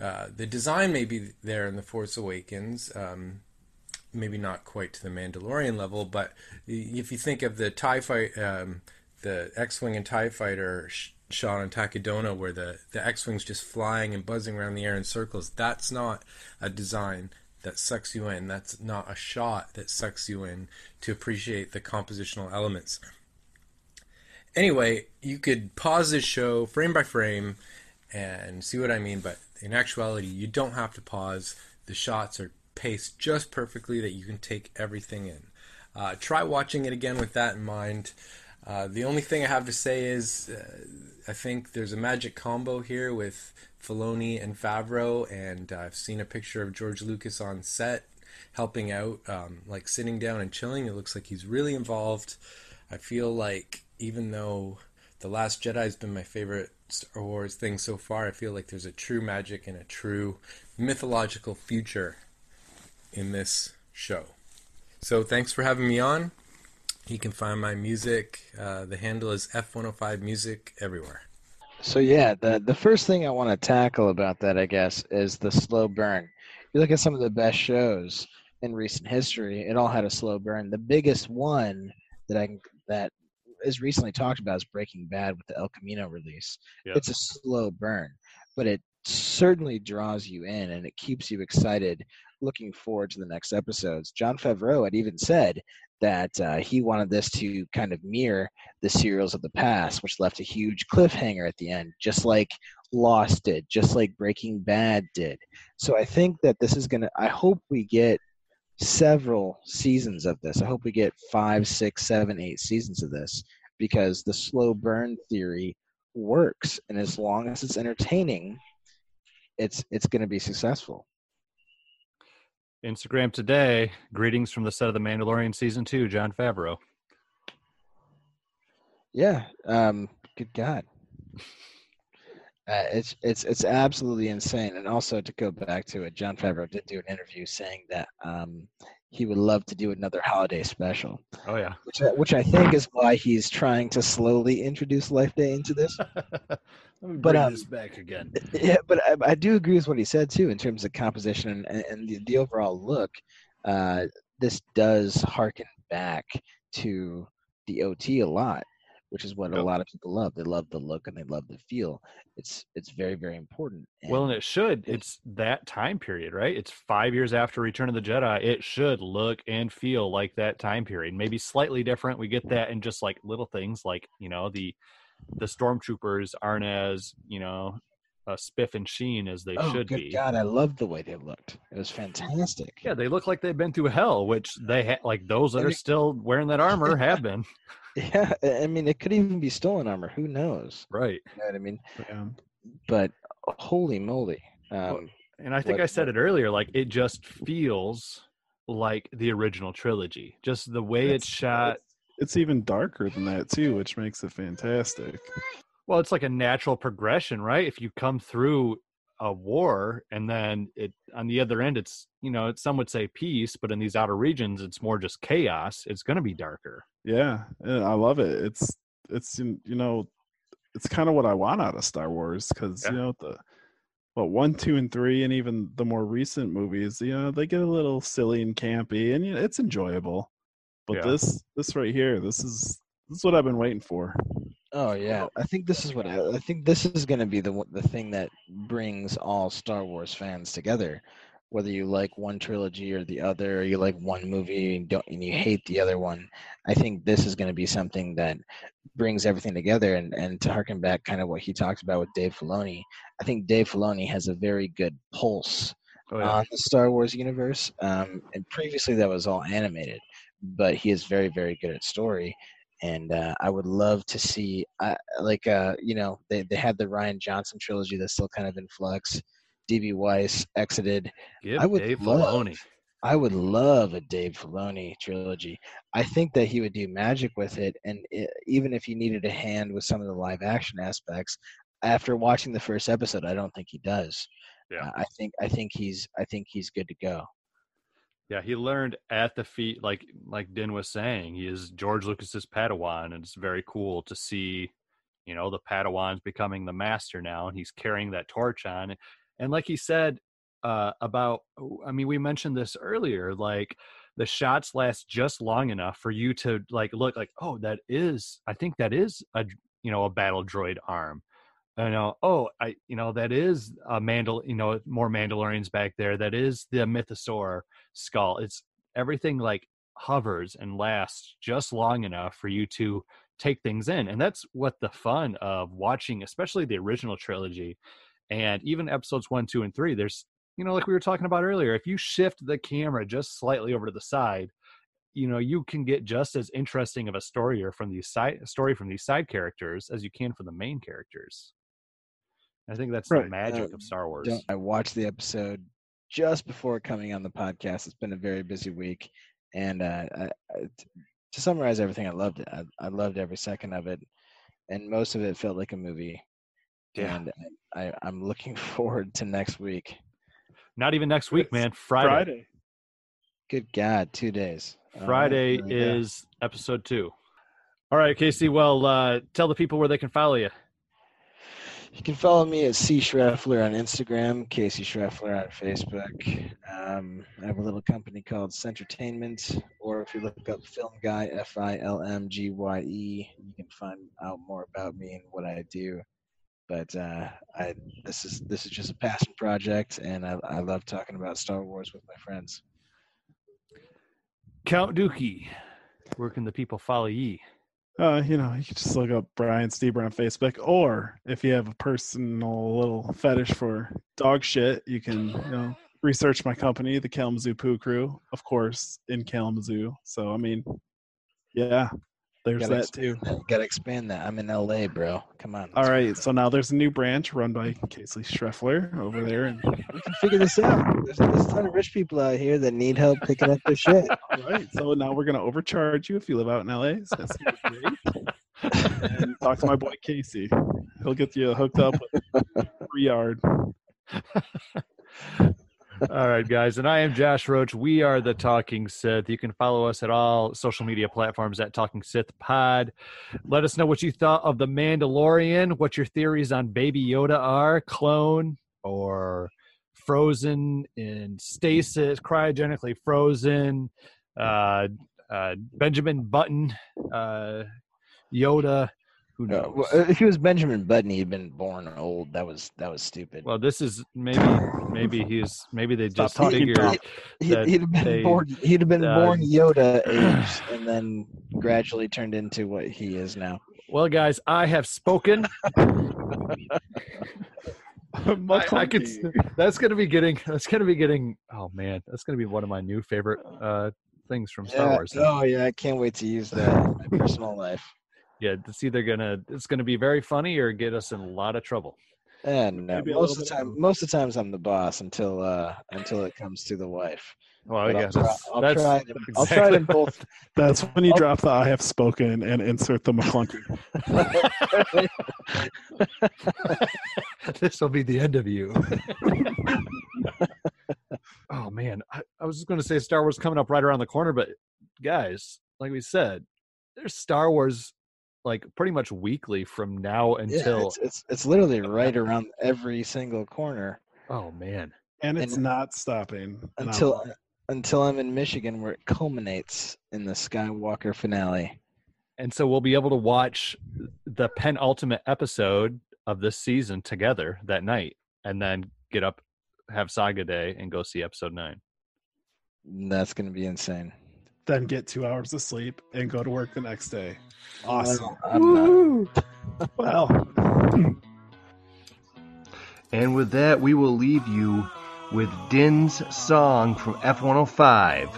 uh, the design may be there in The Force Awakens, um, maybe not quite to the Mandalorian level, but if you think of the TIE fight, um, the X-Wing and TIE fighter sh- shot on Takodona, where the, the X-Wing's just flying and buzzing around the air in circles, that's not a design that sucks you in. That's not a shot that sucks you in to appreciate the compositional elements. Anyway, you could pause this show frame by frame and see what I mean, but in actuality, you don't have to pause. The shots are paced just perfectly that you can take everything in. Uh, try watching it again with that in mind. Uh, the only thing I have to say is uh, I think there's a magic combo here with Filoni and Favreau, and uh, I've seen a picture of George Lucas on set helping out, um, like sitting down and chilling. It looks like he's really involved. I feel like even though The Last Jedi has been my favorite Star Wars thing so far, I feel like there's a true magic and a true mythological future in this show. So thanks for having me on. You can find my music. Uh, the handle is F one oh five music everywhere. So yeah, the, the first thing I want to tackle about that, I guess, is the slow burn. You look at some of the best shows in recent history, it all had a slow burn. The biggest one that I can, that is recently talked about is Breaking Bad with the El Camino release. Yep. It's a slow burn, but it certainly draws you in and it keeps you excited looking forward to the next episodes. John Favreau had even said that uh, he wanted this to kind of mirror the serials of the past, which left a huge cliffhanger at the end, just like Lost did, just like Breaking Bad did. So I think that this is going to, I hope we get several seasons of this. I hope we get five, six, seven, eight seasons of this, because the slow burn theory works, and as long as it's entertaining, it's it's going to be successful. Instagram today, greetings from the set of The Mandalorian Season two, John Favreau. Yeah, um, good God. Uh, it's it's it's absolutely insane. And also, to go back to it, John Favreau did do an interview saying that um, he would love to do another holiday special. Oh yeah, which I, which I think is why he's trying to slowly introduce Life Day into this. Let me bring but, um, this back again. Yeah, but I, I do agree with what he said too in terms of composition and, and the, the overall look. uh, this does harken back to the O T a lot, which is what yep. a lot of people love. They love the look and they love the feel. It's it's very, very important. And well, and it should. It's that time period, right? It's five years after Return of the Jedi. It should look and feel like that time period. Maybe slightly different. We get that in just like little things like, you know, the the stormtroopers aren't as, you know, uh, spiff and sheen as they oh, should good be. God, I loved the way they looked. It was fantastic. Yeah, they look like they've been through hell, which they ha- like those that are still wearing that armor have been. Yeah, I mean, it could even be stolen armor. Who knows? Right. You know what I mean? Yeah. But holy moly. Um, and I think what, I said what, it earlier, like it just feels like the original trilogy. Just the way it's, it's shot. It's, it's even darker than that too, which makes it fantastic. Well, it's like a natural progression, right? If you come through a war and then it on the other end, it's, you know, it's, some would say peace, but in these outer regions, it's more just chaos. It's going to be darker. Yeah, I love it. It's, it's, you know, it's kind of what I want out of Star Wars because, yeah. you know, the, what, one, two, and three, and even the more recent movies, you know, they get a little silly and campy and you know, it's enjoyable. But yeah. this, this right here, this is, this is what I've been waiting for. Oh yeah, I think this is what I, I think this is going to be the the thing that brings all Star Wars fans together. Whether you like one trilogy or the other, or you like one movie and don't and you hate the other one, I think this is going to be something that brings everything together. And, and to harken back, kind of what he talked about with Dave Filoni, I think Dave Filoni has a very good pulse oh, yeah. on the Star Wars universe. Um, and previously, that was all animated, but he is very, very good at story. And uh, I would love to see, uh, like, uh, you know, they, they had the Rian Johnson trilogy that's still kind of in flux. D B Weiss exited. Give I would Dave love, Filoni. I would love a Dave Filoni trilogy. I think that he would do magic with it. And it, even if he needed a hand with some of the live action aspects, after watching the first episode, I don't think he does. Yeah, uh, I think I think he's I think he's good to go. Yeah, he learned at the feet, like like Din was saying, he is George Lucas's Padawan, and it's very cool to see, you know, the Padawan's becoming the master now, and he's carrying that torch on. And like he said uh, about, I mean, we mentioned this earlier, like the shots last just long enough for you to like look like, oh, that is, I think that is a, you know, a battle droid arm. You know, oh, I, you know, that is a Mandal, you know, more Mandalorians back there. That is the mythosaur skull. It's everything like hovers and lasts just long enough for you to take things in. And that's what the fun of watching, especially the original trilogy and even episodes one, two, and three. There's, you know, like we were talking about earlier, if you shift the camera just slightly over to the side, you know, you can get just as interesting of a story or from these side story from these side characters as you can from the main characters. I think that's right. the magic uh, of Star Wars. I watched the episode just before coming on the podcast. It's been a very busy week. And uh, I, I, to summarize everything, I loved it. I, I loved every second of it. And most of it felt like a movie. Yeah. And I, I'm looking forward to next week. Not even next week, it's man. Friday. Friday. Good God, two days. Friday um, is yeah. episode two. All right, Casey. Well, uh, tell the people where they can follow you. You can follow me at C Schreffler on Instagram, Casey Schreffler on Facebook. Um, I have a little company called Centertainment, or if you look up Film Guy, F I L M G Y E, you can find out more about me and what I do. But uh, I this is this is just a passion project, and I, I love talking about Star Wars with my friends. Count Dooku, where can the people follow ye? Uh, you know, you can just look up Brian Steber on Facebook, or if you have a personal little fetish for dog shit, you can, you know, research my company, the Kalamazoo Poo Crew, of course, in Kalamazoo. So, I mean, yeah, there's that too. Gotta expand that. I'm in L A, bro. Come on. All right, so now there's a new branch run by Casey Schreffler over there, and we can figure this out. There's, there's a ton of rich people out here that need help picking up their shit. All right, so now we're gonna overcharge you if you live out in L A. So that's great. And talk to my boy Casey. He'll get you hooked up with free yard. All right, guys, and I am Josh Roach. We are the Talking Sith. You can follow us at all social media platforms at Talking Sith Pod. Let us know what you thought of The Mandalorian, what your theories on Baby Yoda are, clone, or frozen in stasis, cryogenically frozen. Uh, uh, Benjamin Button, uh, Yoda. Who knows? Uh, well, if he was Benjamin Button, he'd been born old. That was that was stupid. Well, this is maybe maybe he's maybe they just Stop figured he'd, he'd, he'd have been they, born. He'd have been uh, born Yoda age, and then gradually turned into what he is now. Well, guys, I have spoken. I, I could, that's gonna be getting. That's gonna be getting. Oh man, that's gonna be one of my new favorite uh, things from Star yeah, Wars. Oh yeah, I can't wait to use that in my personal life. Yeah, it's either gonna it's gonna be very funny or get us in a lot of trouble. And uh, most of the time, of... most of the times I'm the boss until uh, until it comes to the wife. Well, yeah, I'll try, that's, I'll, that's try exactly I'll try them both. That's when you I'll, drop the "I have spoken" and insert the McClunky. This will be the end of you. Oh man, I, I was just going to say Star Wars coming up right around the corner, but guys, like we said, there's Star Wars like pretty much weekly from now until yeah, it's, it's it's literally right around every single corner. Oh man, and it's and, not stopping until. Not Until I'm in Michigan, where it culminates in the Skywalker finale. And so we'll be able to watch the penultimate episode of this season together that night, and then get up, have Saga Day, and go see episode nine. That's going to be insane. Then get two hours of sleep and go to work the next day. Awesome. Well. Wow. And with that, we will leave you with Din's song from F one oh five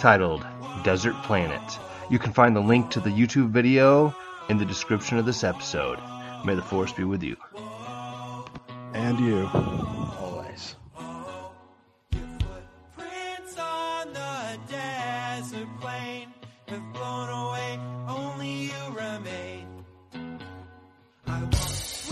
titled Desert Planet. You can find the link to the YouTube video in the description of this episode. May the Force be with you. And you. Always. You put prints on the desert plain. Have blown away, only you remain. I want oh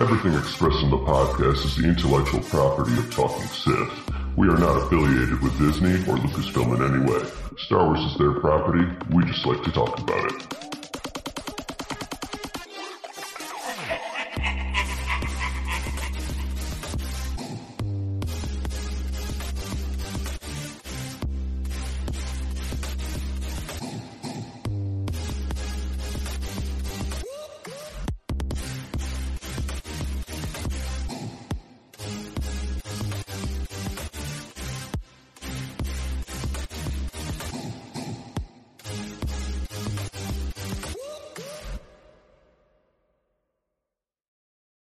Everything expressed in the podcast is the intellectual property of Talking Sith. We are not affiliated with Disney or Lucasfilm in any way. Star Wars is their property. We just like to talk about it.